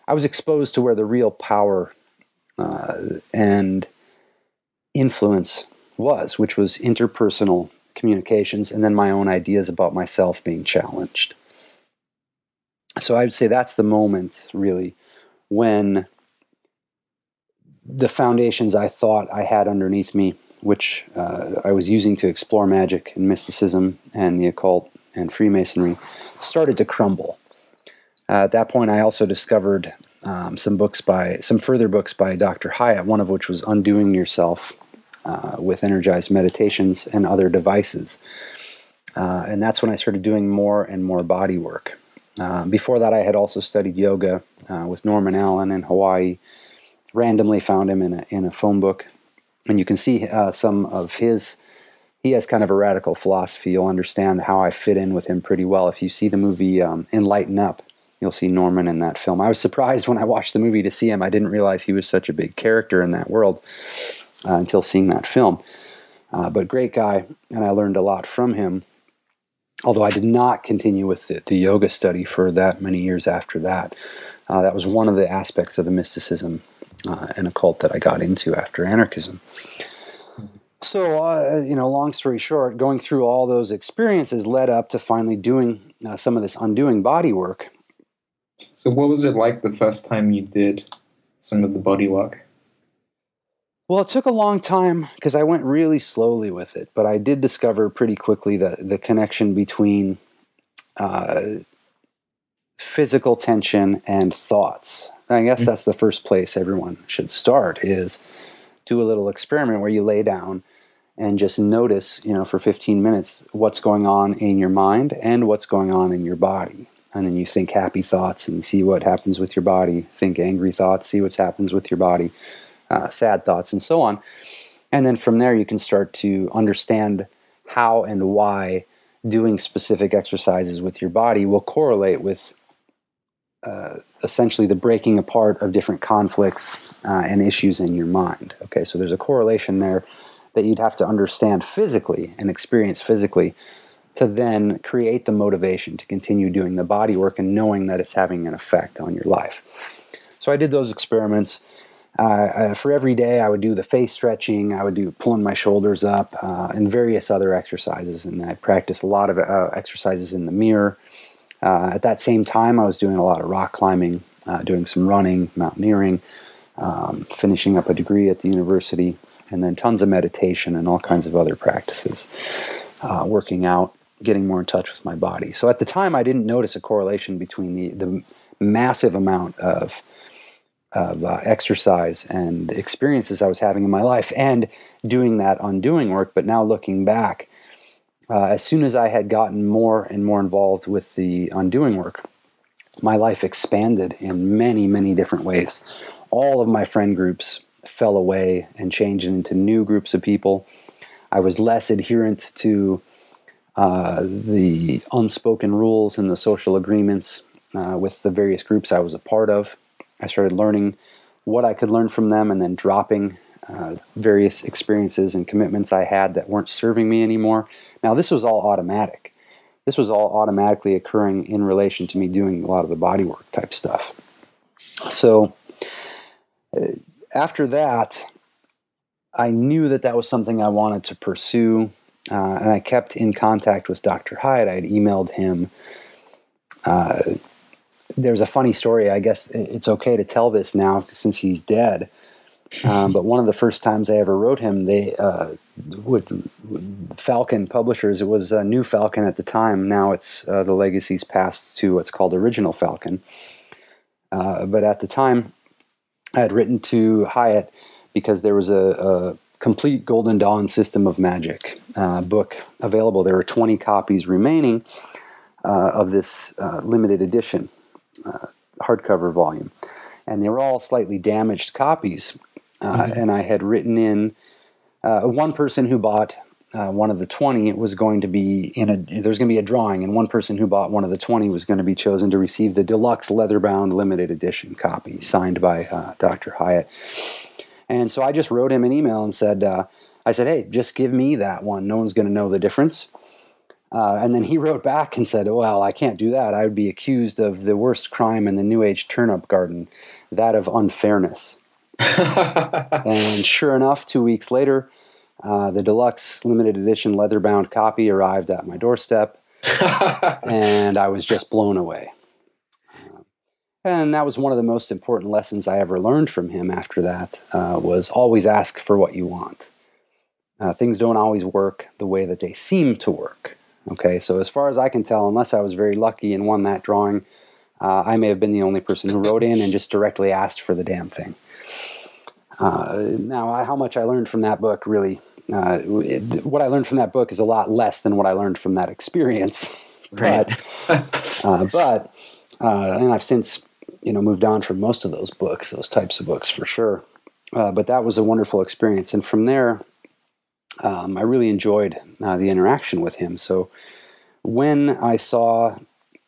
I was exposed to where the real power and influence was, which was interpersonal communications, and then my own ideas about myself being challenged. So I would say that's the moment, really, when the foundations I thought I had underneath me, which I was using to explore magic and mysticism and the occult and Freemasonry, started to crumble. At that point, I also discovered some further books by Dr. Hyatt, one of which was Undoing Yourself with Energized Meditations and Other Devices. And that's when I started doing more and more body work. Before that, I had also studied yoga with Norman Allen in Hawaii. Randomly found him in a phone book. And you can see some of his... He has kind of a radical philosophy. You'll understand how I fit in with him pretty well. If you see the movie Enlighten Up, you'll see Norman in that film. I was surprised when I watched the movie to see him. I didn't realize he was such a big character in that world until seeing that film. But great guy, and I learned a lot from him. Although I did not continue with the yoga study for that many years after that. That was one of the aspects of the mysticism and occult that I got into after anarchism. So, long story short, going through all those experiences led up to finally doing some of this undoing body work. So what was it like the first time you did some of the body work? Well, it took a long time because I went really slowly with it, but I did discover pretty quickly the connection between physical tension and thoughts. I guess that's the first place everyone should start is... do a little experiment where you lay down and just notice, for 15 minutes what's going on in your mind and what's going on in your body. And then you think happy thoughts and see what happens with your body. Think angry thoughts, see what happens with your body, sad thoughts, and so on. And then from there you can start to understand how and why doing specific exercises with your body will correlate with essentially the breaking apart of different conflicts and issues in your mind. Okay, so there's a correlation there that you'd have to understand physically and experience physically to then create the motivation to continue doing the body work and knowing that it's having an effect on your life. So I did those experiments. For every day I would do the face stretching, I would do pulling my shoulders up and various other exercises, and I practiced a lot of exercises in the mirror. At that same time, I was doing a lot of rock climbing, doing some running, mountaineering, finishing up a degree at the university, and then tons of meditation and all kinds of other practices, working out, getting more in touch with my body. So at the time, I didn't notice a correlation between the massive amount of exercise and experiences I was having in my life and doing that undoing work. But now looking back, as soon as I had gotten more and more involved with the undoing work, my life expanded in many, many different ways. All of my friend groups fell away and changed into new groups of people. I was less adherent to the unspoken rules and the social agreements with the various groups I was a part of. I started learning what I could learn from them and then dropping various experiences and commitments I had that weren't serving me anymore. Now, this was all automatic. This was all automatically occurring in relation to me doing a lot of the bodywork type stuff. So after that, I knew that was something I wanted to pursue, and I kept in contact with Dr. Hyatt. I had emailed him. There's a funny story. I guess it's okay to tell this now since he's dead. But one of the first times I ever wrote him, they Falcon Publishers, it was New Falcon at the time. Now it's the legacy's passed to what's called Original Falcon. But at the time, I had written to Hyatt because there was a Complete Golden Dawn System of Magic book available. There were 20 copies remaining of this limited edition hardcover volume. And they were all slightly damaged copies. And I had written in one person who bought one of the 20 was going to be there's going to be a drawing, and one person who bought one of the 20 was going to be chosen to receive the deluxe leather-bound limited edition copy signed by Dr. Hyatt. And so I just wrote him an email and said, hey, just give me that one. No one's going to know the difference. And then he wrote back and said, well, I can't do that. I would be accused of the worst crime in the New Age turnip garden, that of unfairness. And sure enough, 2 weeks later, the deluxe limited edition leather-bound copy arrived at my doorstep, and I was just blown away. And that was one of the most important lessons I ever learned from him after that, was always ask for what you want. Things don't always work the way that they seem to work. Okay, so as far as I can tell, unless I was very lucky and won that drawing, I may have been the only person who wrote in and just directly asked for the damn thing. Now, how much I learned from that book, really, what I learned from that book is a lot less than what I learned from that experience. Right. And I've since, moved on from most of those books, those types of books for sure. But that was a wonderful experience. And from there, I really enjoyed the interaction with him. So when I saw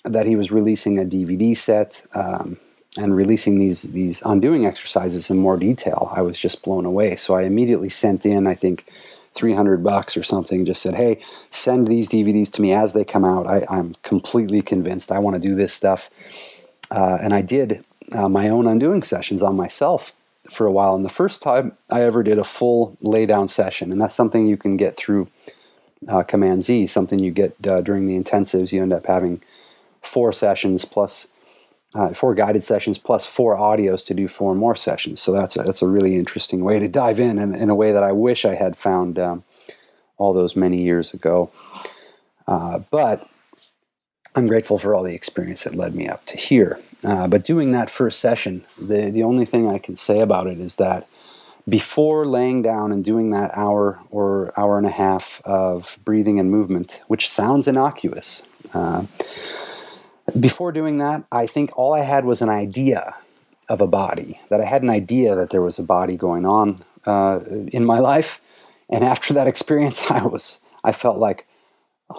that he was releasing a DVD set and releasing these undoing exercises in more detail, I was just blown away. So I immediately sent in, I think, $300 or something, just said, hey, send these DVDs to me as they come out. I'm completely convinced I want to do this stuff. And I did my own undoing sessions on myself for a while. And the first time I ever did a full lay down session, and that's something you can get through Command Z, something you get during the intensives. You end up having 4 sessions plus 4 guided sessions plus 4 audios to do 4 more sessions. So that's a really interesting way to dive in a way that I wish I had found all those many years ago. But I'm grateful for all the experience that led me up to here. But doing that first session, the only thing I can say about it is that before laying down and doing that hour or hour and a half of breathing and movement, which sounds innocuous, before doing that, I think all I had was an idea of a body, that I had an idea that there was a body going on in my life. And after that experience, I felt like,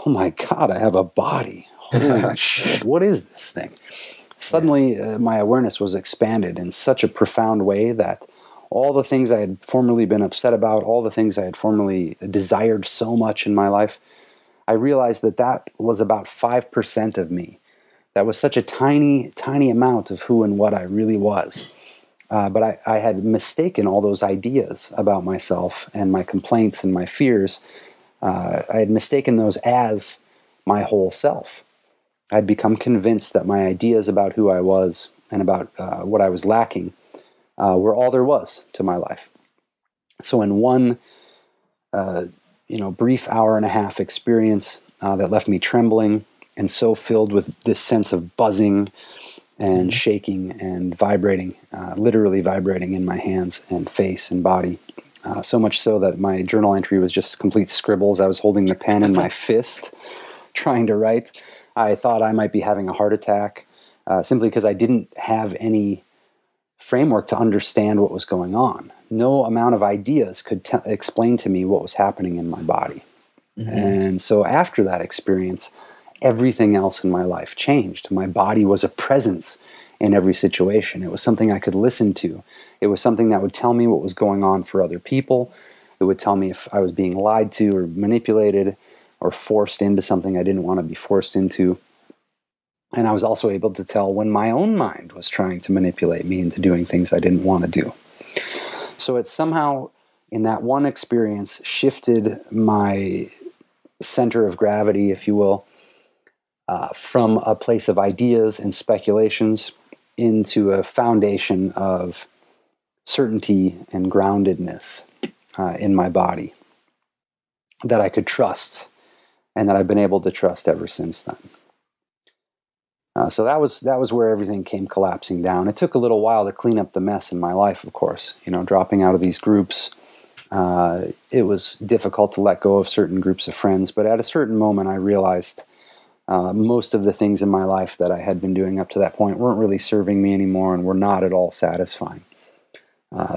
oh my God, I have a body. Holy shit, what is this thing? Suddenly, my awareness was expanded in such a profound way that all the things I had formerly been upset about, all the things I had formerly desired so much in my life, I realized that was about 5% of me. That was such a tiny, tiny amount of who and what I really was. But I had mistaken all those ideas about myself and my complaints and my fears. I had mistaken those as my whole self. I'd become convinced that my ideas about who I was and about what I was lacking were all there was to my life. So in one brief hour and a half experience that left me trembling and so filled with this sense of buzzing and shaking and vibrating, literally vibrating in my hands and face and body, so much so that my journal entry was just complete scribbles. I was holding the pen in my fist trying to write. I thought I might be having a heart attack simply because I didn't have any framework to understand what was going on. No amount of ideas could explain to me what was happening in my body. Mm-hmm. And so after that experience, everything else in my life changed. My body was a presence in every situation. It was something I could listen to. It was something that would tell me what was going on for other people. It would tell me if I was being lied to or manipulated or forced into something I didn't want to be forced into. And I was also able to tell when my own mind was trying to manipulate me into doing things I didn't want to do. So it somehow, in that one experience, shifted my center of gravity, if you will, from a place of ideas and speculations into a foundation of certainty and groundedness in my body that I could trust, and that I've been able to trust ever since then. So that was where everything came collapsing down. It took a little while to clean up the mess in my life, of course. Dropping out of these groups, it was difficult to let go of certain groups of friends. But at a certain moment, I realized most of the things in my life that I had been doing up to that point weren't really serving me anymore and were not at all satisfying.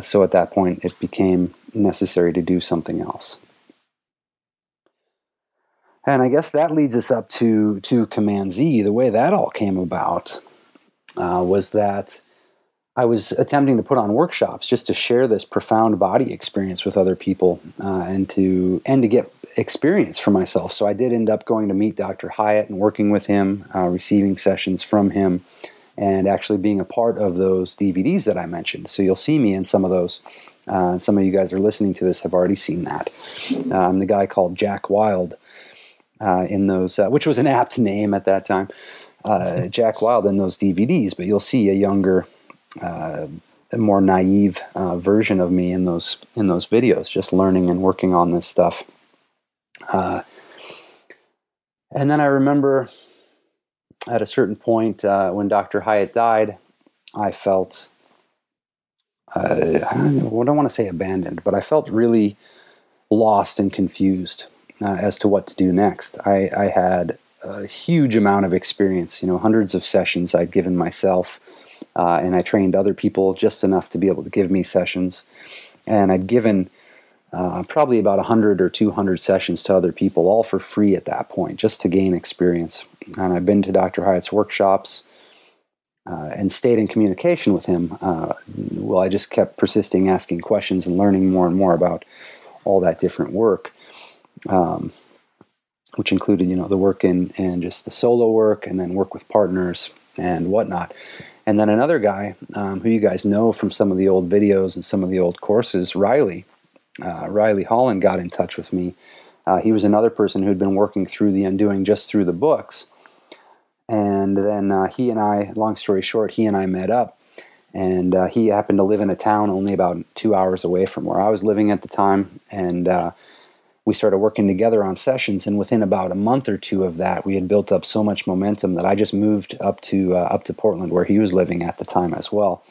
So at that point, it became necessary to do something else. And I guess that leads us up to Command Z. The way that all came about was that I was attempting to put on workshops just to share this profound body experience with other people and to get experience for myself. So I did end up going to meet Dr. Hyatt and working with him, receiving sessions from him, and actually being a part of those DVDs that I mentioned. So you'll see me in some of those. Some of you guys who are listening to this have already seen that. I'm the guy called Jack Wilde. In those, which was an apt name at that time, Jack Wilde in those DVDs. But you'll see a younger, more naive version of me in those videos, just learning and working on this stuff. And then I remember at a certain point when Dr. Hyatt died, I felt, I don't want to say abandoned, but I felt really lost and confused as to what to do next. I had a huge amount of experience, hundreds of sessions I'd given myself, and I trained other people just enough to be able to give me sessions. And I'd given probably about 100 or 200 sessions to other people, all for free at that point, just to gain experience. And I've been to Dr. Hyatt's workshops and stayed in communication with him. Well, I just kept persisting, asking questions and learning more and more about all that different work, which included, the work in and just the solo work, and then work with partners and whatnot. And then another guy who you guys know from some of the old videos and some of the old courses, Riley Holland, got in touch with me. He was another person who had been working through the Undoing just through the books. And then he and I, long story short, he and I met up. And he happened to live in a town only about 2 hours away from where I was living at the time. And we started working together on sessions. And within about a month or two of that, we had built up so much momentum that I just moved up to Portland, where he was living at the time as well.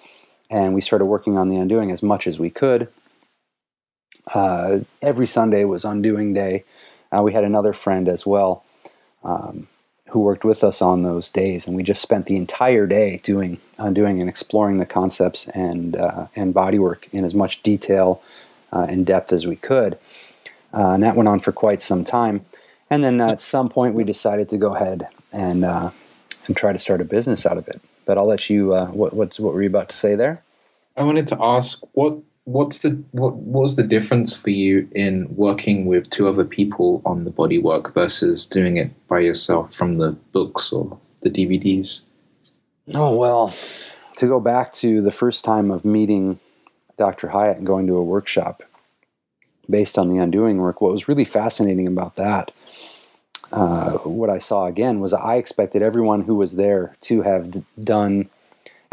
And we started working on the Undoing as much as we could. Every Sunday was Undoing Day. We had another friend as well who worked with us on those days, and we just spent the entire day doing Undoing and exploring the concepts and bodywork in as much detail and depth as we could. And that went on for quite some time. And then at some point we decided to go ahead and try to start a business out of it. But I'll let you, what were you about to say there? I wanted to ask, what was the difference for you in working with two other people on the bodywork versus doing it by yourself from the books or the DVDs? Oh, well, to go back to the first time of meeting Dr. Hyatt and going to a workshop based on the Undoing work, what was really fascinating about that, what I saw again, was I expected everyone who was there to have done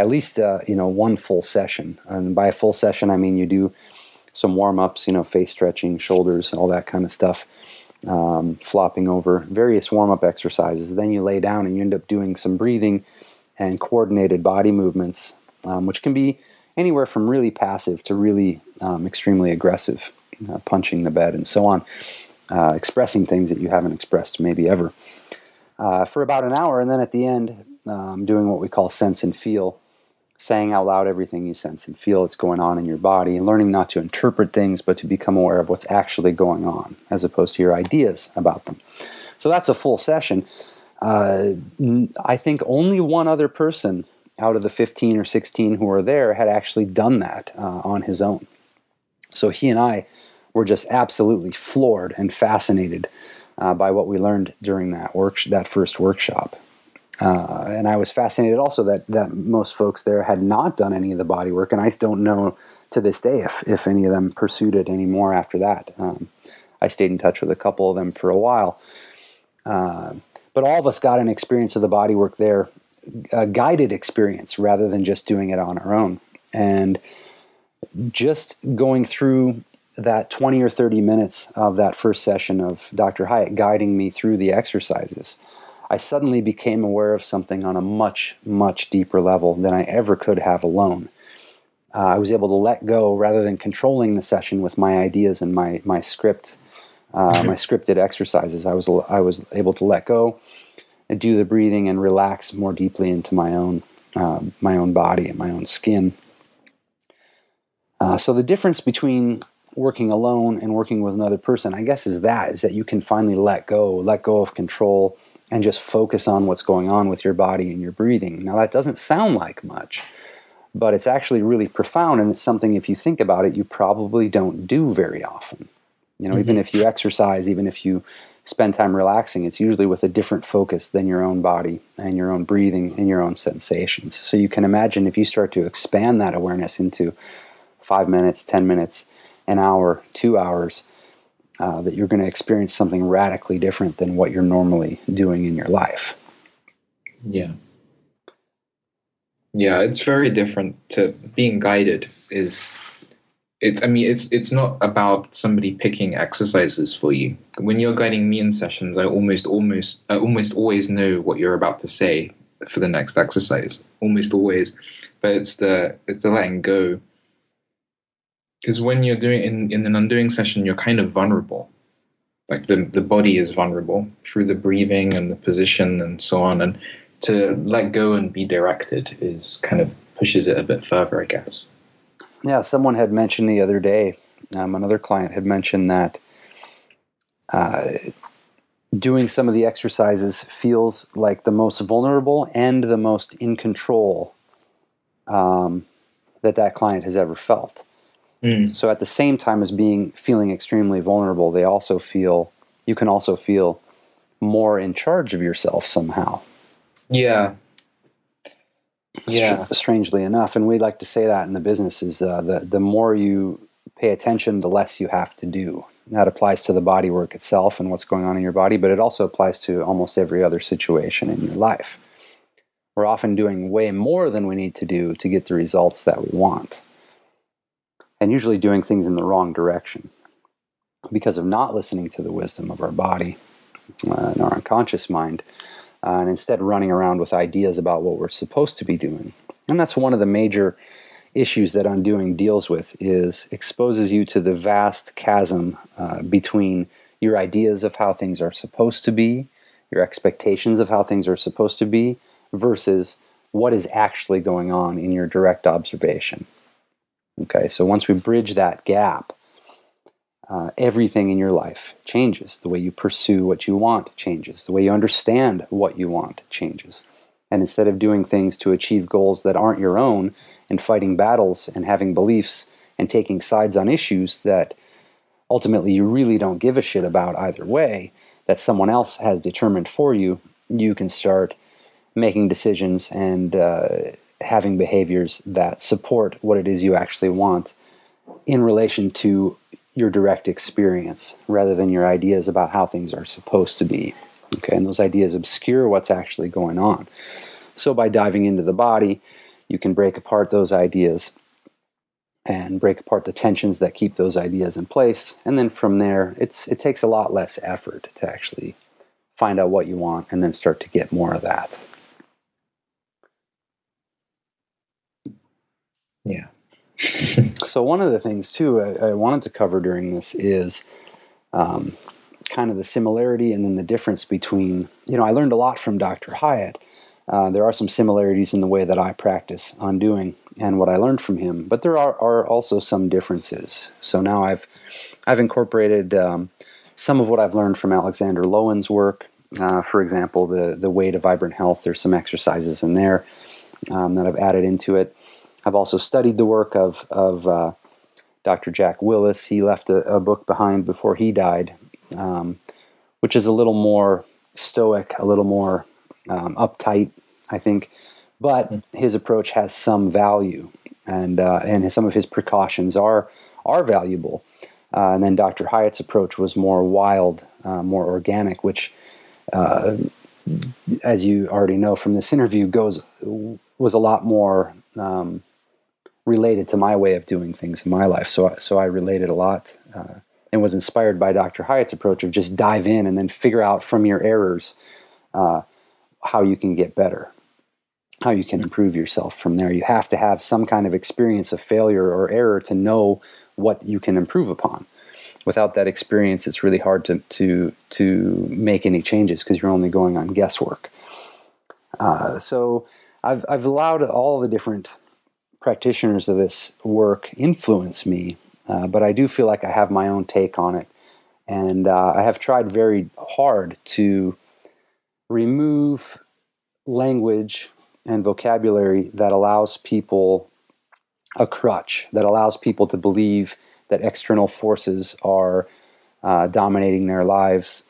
at least, one full session. And by a full session, I mean you do some warm-ups, face stretching, shoulders, all that kind of stuff, flopping over, various warm-up exercises. Then you lay down and you end up doing some breathing and coordinated body movements, which can be anywhere from really passive to really extremely aggressive, punching the bed and so on, expressing things that you haven't expressed maybe ever, for about an hour. And then at the end, doing what we call sense and feel, saying out loud everything you sense and feel that's going on in your body, and learning not to interpret things, but to become aware of what's actually going on, as opposed to your ideas about them. So that's a full session. I think only one other person out of the 15 or 16 who were there had actually done that on his own. So he and I were just absolutely floored and fascinated by what we learned during that first workshop. And I was fascinated also that most folks there had not done any of the body work, and I don't know to this day if any of them pursued it anymore after that. I stayed in touch with a couple of them for a while. But all of us got an experience of the body work there, a guided experience rather than just doing it on our own. And just going through that 20 or 30 minutes of that first session of Dr. Hyatt guiding me through the exercises, I suddenly became aware of something on a much, much deeper level than I ever could have alone. I was able to let go rather than controlling the session with my ideas and my script, my scripted exercises. I was able to let go and do the breathing and relax more deeply into my own body and my own skin. So the difference between working alone and working with another person, I guess, is that you can finally let go of control, and just focus on what's going on with your body and your breathing. Now, that doesn't sound like much, but it's actually really profound, and it's something, if you think about it, you probably don't do very often. Even if you exercise, even if you spend time relaxing, it's usually with a different focus than your own body and your own breathing and your own sensations. So you can imagine if you start to expand that awareness into 5 minutes, 10 minutes, an hour, 2 hours, that you're going to experience something radically different than what you're normally doing in your life. Yeah, it's very different to being guided. Is It's not about somebody picking exercises for you. When you're guiding me in sessions, I almost always know what you're about to say for the next exercise, almost always. But it's the letting go. Because when you're doing in an undoing session, you're kind of vulnerable. Like the body is vulnerable through the breathing and the position and so on. And to let go and be directed is kind of pushes it a bit further, I guess. Yeah, someone had mentioned the other day, another client had mentioned that doing some of the exercises feels like the most vulnerable and the most in control that client has ever felt. Mm. So at the same time as feeling extremely vulnerable, you can also feel more in charge of yourself somehow. Yeah. Yeah. Strangely enough, and we like to say that in the business is the more you pay attention, the less you have to do. And that applies to the body work itself and what's going on in your body, but it also applies to almost every other situation in your life. We're often doing way more than we need to do to get the results that we want. And usually doing things in the wrong direction because of not listening to the wisdom of our body and our unconscious mind, and instead running around with ideas about what we're supposed to be doing. And that's one of the major issues that undoing deals with, is exposes you to the vast chasm between your ideas of how things are supposed to be, your expectations of how things are supposed to be, versus what is actually going on in your direct observation. Okay, so once we bridge that gap, everything in your life changes. The way you pursue what you want changes. The way you understand what you want changes. And instead of doing things to achieve goals that aren't your own, and fighting battles and having beliefs and taking sides on issues that ultimately you really don't give a shit about either way, that someone else has determined for you, you can start making decisions and having behaviors that support what it is you actually want in relation to your direct experience, rather than your ideas about how things are supposed to be. Okay, and those ideas obscure what's actually going on. So by diving into the body, you can break apart those ideas and break apart the tensions that keep those ideas in place. And then from there, it takes a lot less effort to actually find out what you want and then start to get more of that. Yeah. So one of the things, too, I wanted to cover during this is kind of the similarity and then the difference between, I learned a lot from Dr. Hyatt. There are some similarities in the way that I practice undoing and what I learned from him, but there are also some differences. So now I've incorporated some of what I've learned from Alexander Lowen's work. For example, the Way to Vibrant Health, there's some exercises in there that I've added into it. I've also studied the work of Dr. Jack Willis. He left a book behind before he died, which is a little more stoic, a little more uptight, I think, but his approach has some value, and some of his precautions are valuable. And then Dr. Hyatt's approach was more wild, more organic, which, as you already know from this interview, was a lot more related to my way of doing things in my life. So I related a lot and was inspired by Dr. Hyatt's approach of just dive in and then figure out from your errors how you can get better, how you can improve yourself from there. You have to have some kind of experience of failure or error to know what you can improve upon. Without that experience, it's really hard to make any changes because you're only going on guesswork. So I've allowed all the different practitioners of this work influence me, but I do feel like I have my own take on it. And I have tried very hard to remove language and vocabulary that allows people a crutch, that allows people to believe that external forces are dominating their lives.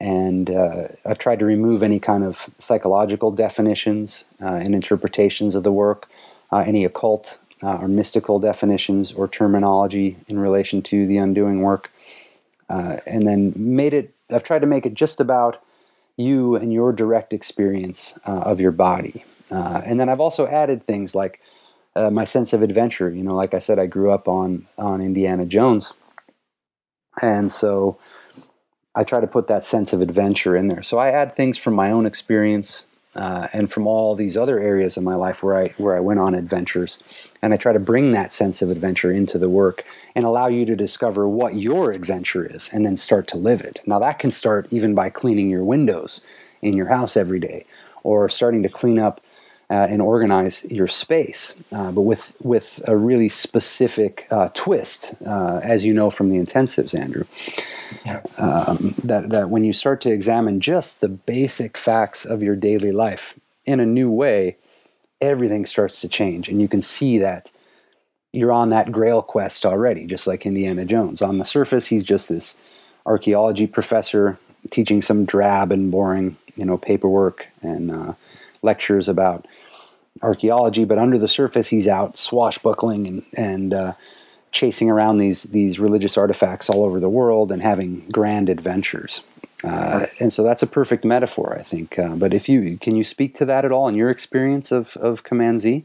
And I've tried to remove any kind of psychological definitions and interpretations of the work, any occult or mystical definitions or terminology in relation to the undoing work. And then I've tried to make it just about you and your direct experience of your body. And then I've also added things like my sense of adventure. You know, like I said, I grew up on Indiana Jones. And so I try to put that sense of adventure in there. So I add things from my own experience and from all these other areas of my life where I went on adventures. And I try to bring that sense of adventure into the work and allow you to discover what your adventure is and then start to live it. Now that can start even by cleaning your windows in your house every day or starting to clean up and organize your space, but with a really specific twist, as you know from the intensives, Andrew, that when you start to examine just the basic facts of your daily life in a new way, everything starts to change, and you can see that you're on that grail quest already, just like Indiana Jones. On the surface, he's just this archaeology professor teaching some drab and boring, paperwork and lectures about archaeology, but under the surface he's out swashbuckling and chasing around these religious artifacts all over the world and having grand adventures. And so that's a perfect metaphor, I think. But if you can you speak to that at all in your experience of Command Z?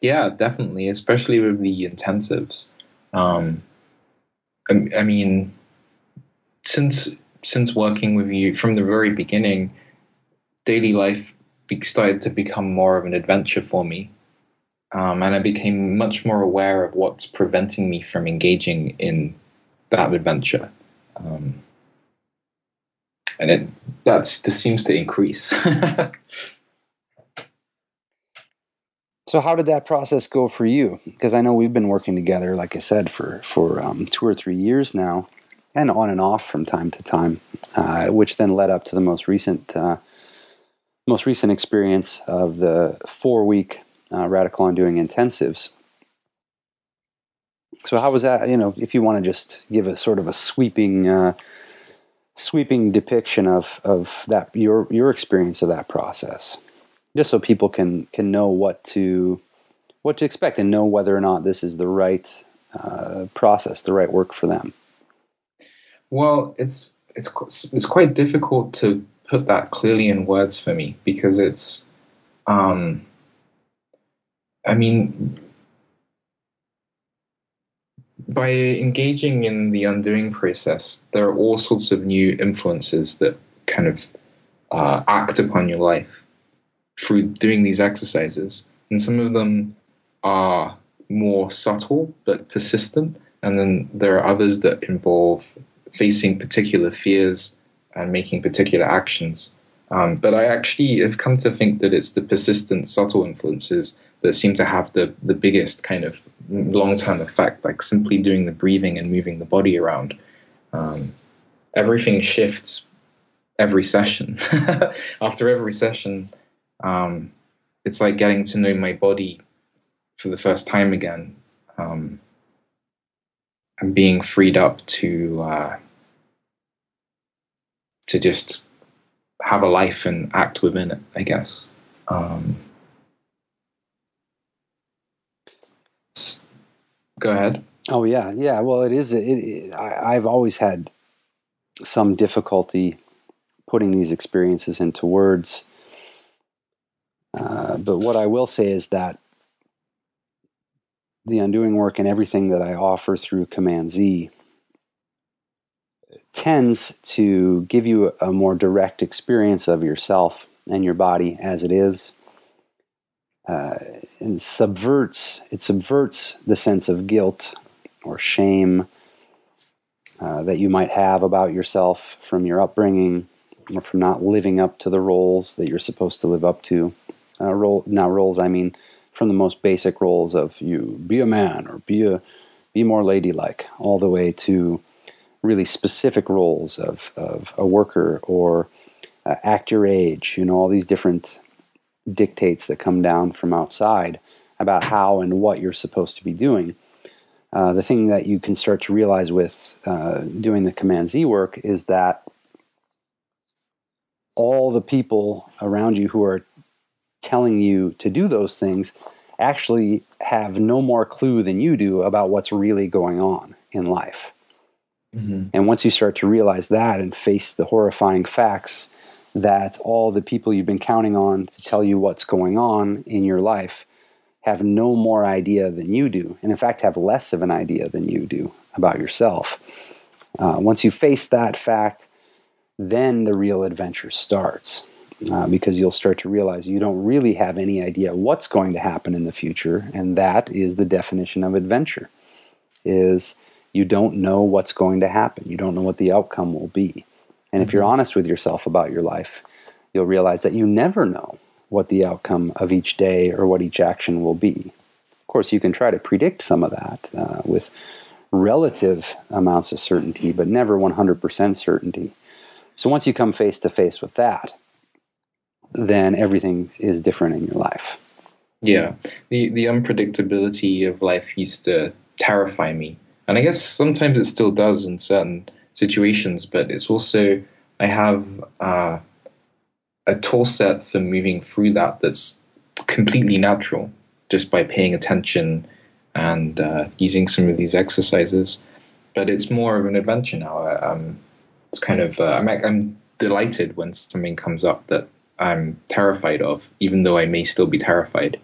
Yeah, definitely, especially with the intensives. I mean, since working with you from the very beginning, daily life started to become more of an adventure for me. And I became much more aware of what's preventing me from engaging in that adventure. And this seems to increase. So how did that process go for you? Because I know we've been working together, like I said, for 2 or 3 years now, and on and off from time to time, which then led up to the most recent experience of the 4-week Radical Undoing Intensives. So how was that, if you want to just give a sort of a sweeping depiction of that, your experience of that process, just so people can know what to expect and know whether or not this is the right process, the right work for them. Well, it's quite difficult to put that clearly in words for me, because it's, by engaging in the undoing process, there are all sorts of new influences that kind of act upon your life through doing these exercises. And some of them are more subtle but persistent. And then there are others that involve facing particular fears and making particular actions. But I actually have come to think that it's the persistent, subtle influences that seem to have the biggest kind of long-term effect, like simply doing the breathing and moving the body around. Everything shifts every session. After every session, it's like getting to know my body for the first time again. And being freed up to just have a life and act within it, I guess. Go ahead. Oh yeah. Well, it is. I've always had some difficulty putting these experiences into words, but what I will say is that the undoing work and everything that I offer through Command Z tends to give you a more direct experience of yourself and your body as it is, and subverts the sense of guilt or shame that you might have about yourself from your upbringing or from not living up to the roles that you're supposed to live up to. From the most basic roles of you be a man or be more ladylike, all the way to really specific roles of a worker or act your age, all these different dictates that come down from outside about how and what you're supposed to be doing. The thing that you can start to realize with doing the Command Z work is that all the people around you who are telling you to do those things actually have no more clue than you do about what's really going on in life. Mm-hmm. And once you start to realize that and face the horrifying facts that all the people you've been counting on to tell you what's going on in your life have no more idea than you do, and in fact have less of an idea than you do about yourself. Once you face that fact, then the real adventure starts, because you'll start to realize you don't really have any idea what's going to happen in the future, and that is the definition of adventure, is you don't know what's going to happen. You don't know what the outcome will be. And if you're honest with yourself about your life, you'll realize that you never know what the outcome of each day or what each action will be. Of course, you can try to predict some of that with relative amounts of certainty, but never 100% certainty. So once you come face to face with that, then everything is different in your life. Yeah. The unpredictability of life used to terrify me. And I guess sometimes it still does in certain situations, but it's also, I have a tool set for moving through that that's completely natural, just by paying attention and using some of these exercises. But it's more of an adventure now. It's kind of I'm delighted when something comes up that I'm terrified of, even though I may still be terrified.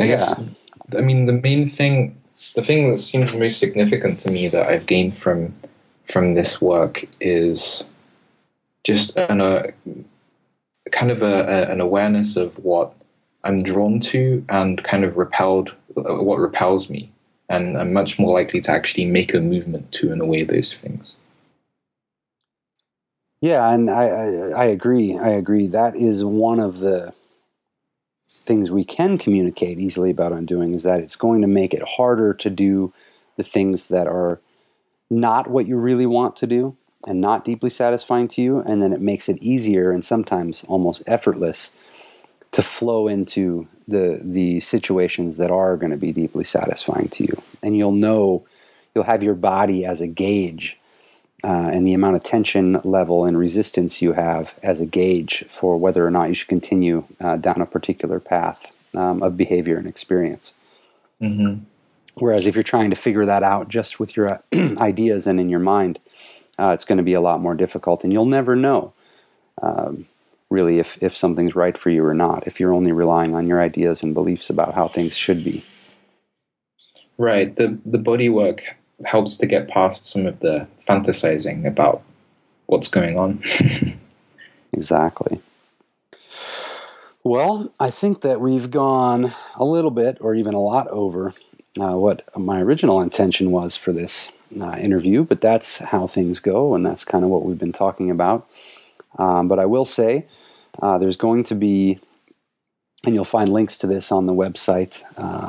I guess. I mean, the thing that seems most significant to me that I've gained from this work is just an awareness of what I'm drawn to and kind of repelled, what repels me. And I'm much more likely to actually make a movement to and away those things. Yeah, and I agree. I agree. That is one of the things we can communicate easily about undoing, is that it's going to make it harder to do the things that are not what you really want to do and not deeply satisfying to you, and then it makes it easier and sometimes almost effortless to flow into the situations that are going to be deeply satisfying to you. And you'll have your body as a gauge, and the amount of tension level and resistance you have as a gauge for whether or not you should continue down a particular path of behavior and experience. Mm-hmm. Whereas if you're trying to figure that out just with your ideas and in your mind, it's going to be a lot more difficult, and you'll never know really if something's right for you or not, if you're only relying on your ideas and beliefs about how things should be. Right. The body work helps to get past some of the fantasizing about what's going on. Exactly. Well, I think that we've gone a little bit, or even a lot, over what my original intention was for this interview, but that's how things go, and that's kind of what we've been talking about. But I will say there's going to be, and you'll find links to this on the website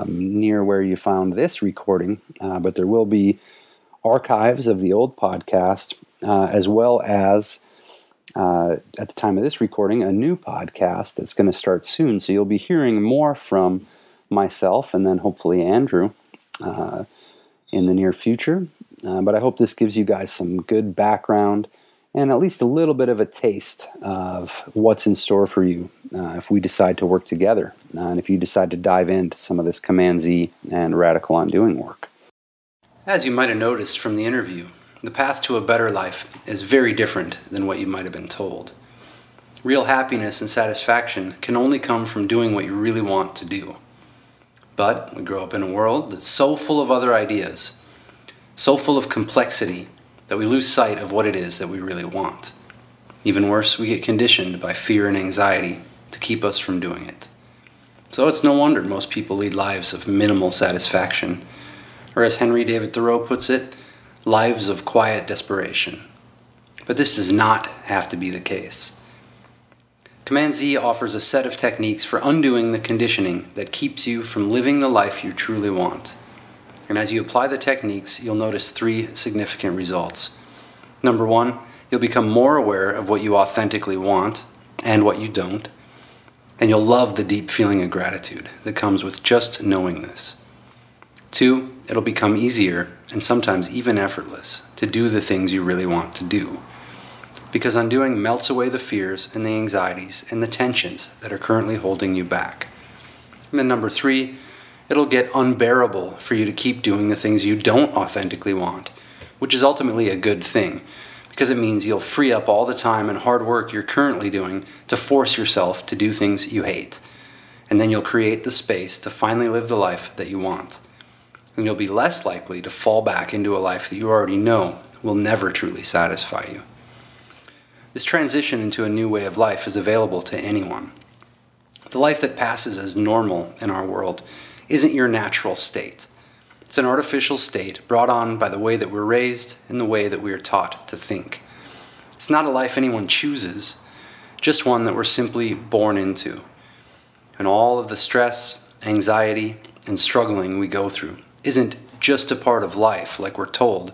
near where you found this recording, but there will be archives of the old podcast, as well as, at the time of this recording, a new podcast that's going to start soon. So you'll be hearing more from myself and then hopefully Andrew in the near future. But I hope this gives you guys some good background and at least a little bit of a taste of what's in store for you if we decide to work together, and if you decide to dive into some of this Command Z and Radical Undoing work. As you might have noticed from the interview, the path to a better life is very different than what you might have been told. Real happiness and satisfaction can only come from doing what you really want to do. But we grow up in a world that's so full of other ideas, so full of complexity, that we lose sight of what it is that we really want. Even worse, we get conditioned by fear and anxiety to keep us from doing it. So it's no wonder most people lead lives of minimal satisfaction, or as Henry David Thoreau puts it, lives of quiet desperation. But this does not have to be the case. Command Z offers a set of techniques for undoing the conditioning that keeps you from living the life you truly want. And as you apply the techniques, you'll notice three significant results. Number one, you'll become more aware of what you authentically want and what you don't. And you'll love the deep feeling of gratitude that comes with just knowing this. Two, it'll become easier, and sometimes even effortless, to do the things you really want to do. Because undoing melts away the fears and the anxieties and the tensions that are currently holding you back. And then number three, it'll get unbearable for you to keep doing the things you don't authentically want, which is ultimately a good thing, because it means you'll free up all the time and hard work you're currently doing to force yourself to do things you hate. And then you'll create the space to finally live the life that you want. And you'll be less likely to fall back into a life that you already know will never truly satisfy you. This transition into a new way of life is available to anyone. The life that passes as normal in our world isn't your natural state. It's an artificial state brought on by the way that we're raised and the way that we are taught to think. It's not a life anyone chooses, just one that we're simply born into. And all of the stress, anxiety, and struggling we go through isn't just a part of life like we're told.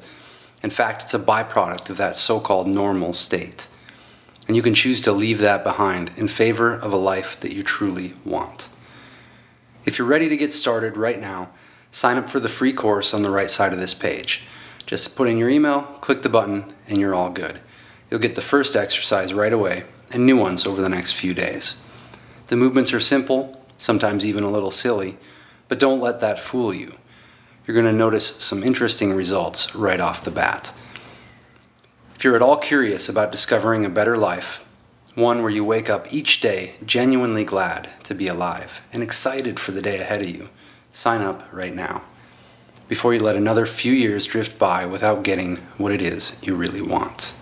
In fact, it's a byproduct of that so-called normal state. And you can choose to leave that behind in favor of a life that you truly want. If you're ready to get started right now, sign up for the free course on the right side of this page. Just put in your email, click the button, and you're all good. You'll get the first exercise right away and new ones over the next few days. The movements are simple, sometimes even a little silly, but don't let that fool you. You're going to notice some interesting results right off the bat. If you're at all curious about discovering a better life, one where you wake up each day genuinely glad to be alive and excited for the day ahead of you, sign up right now, before you let another few years drift by without getting what it is you really want.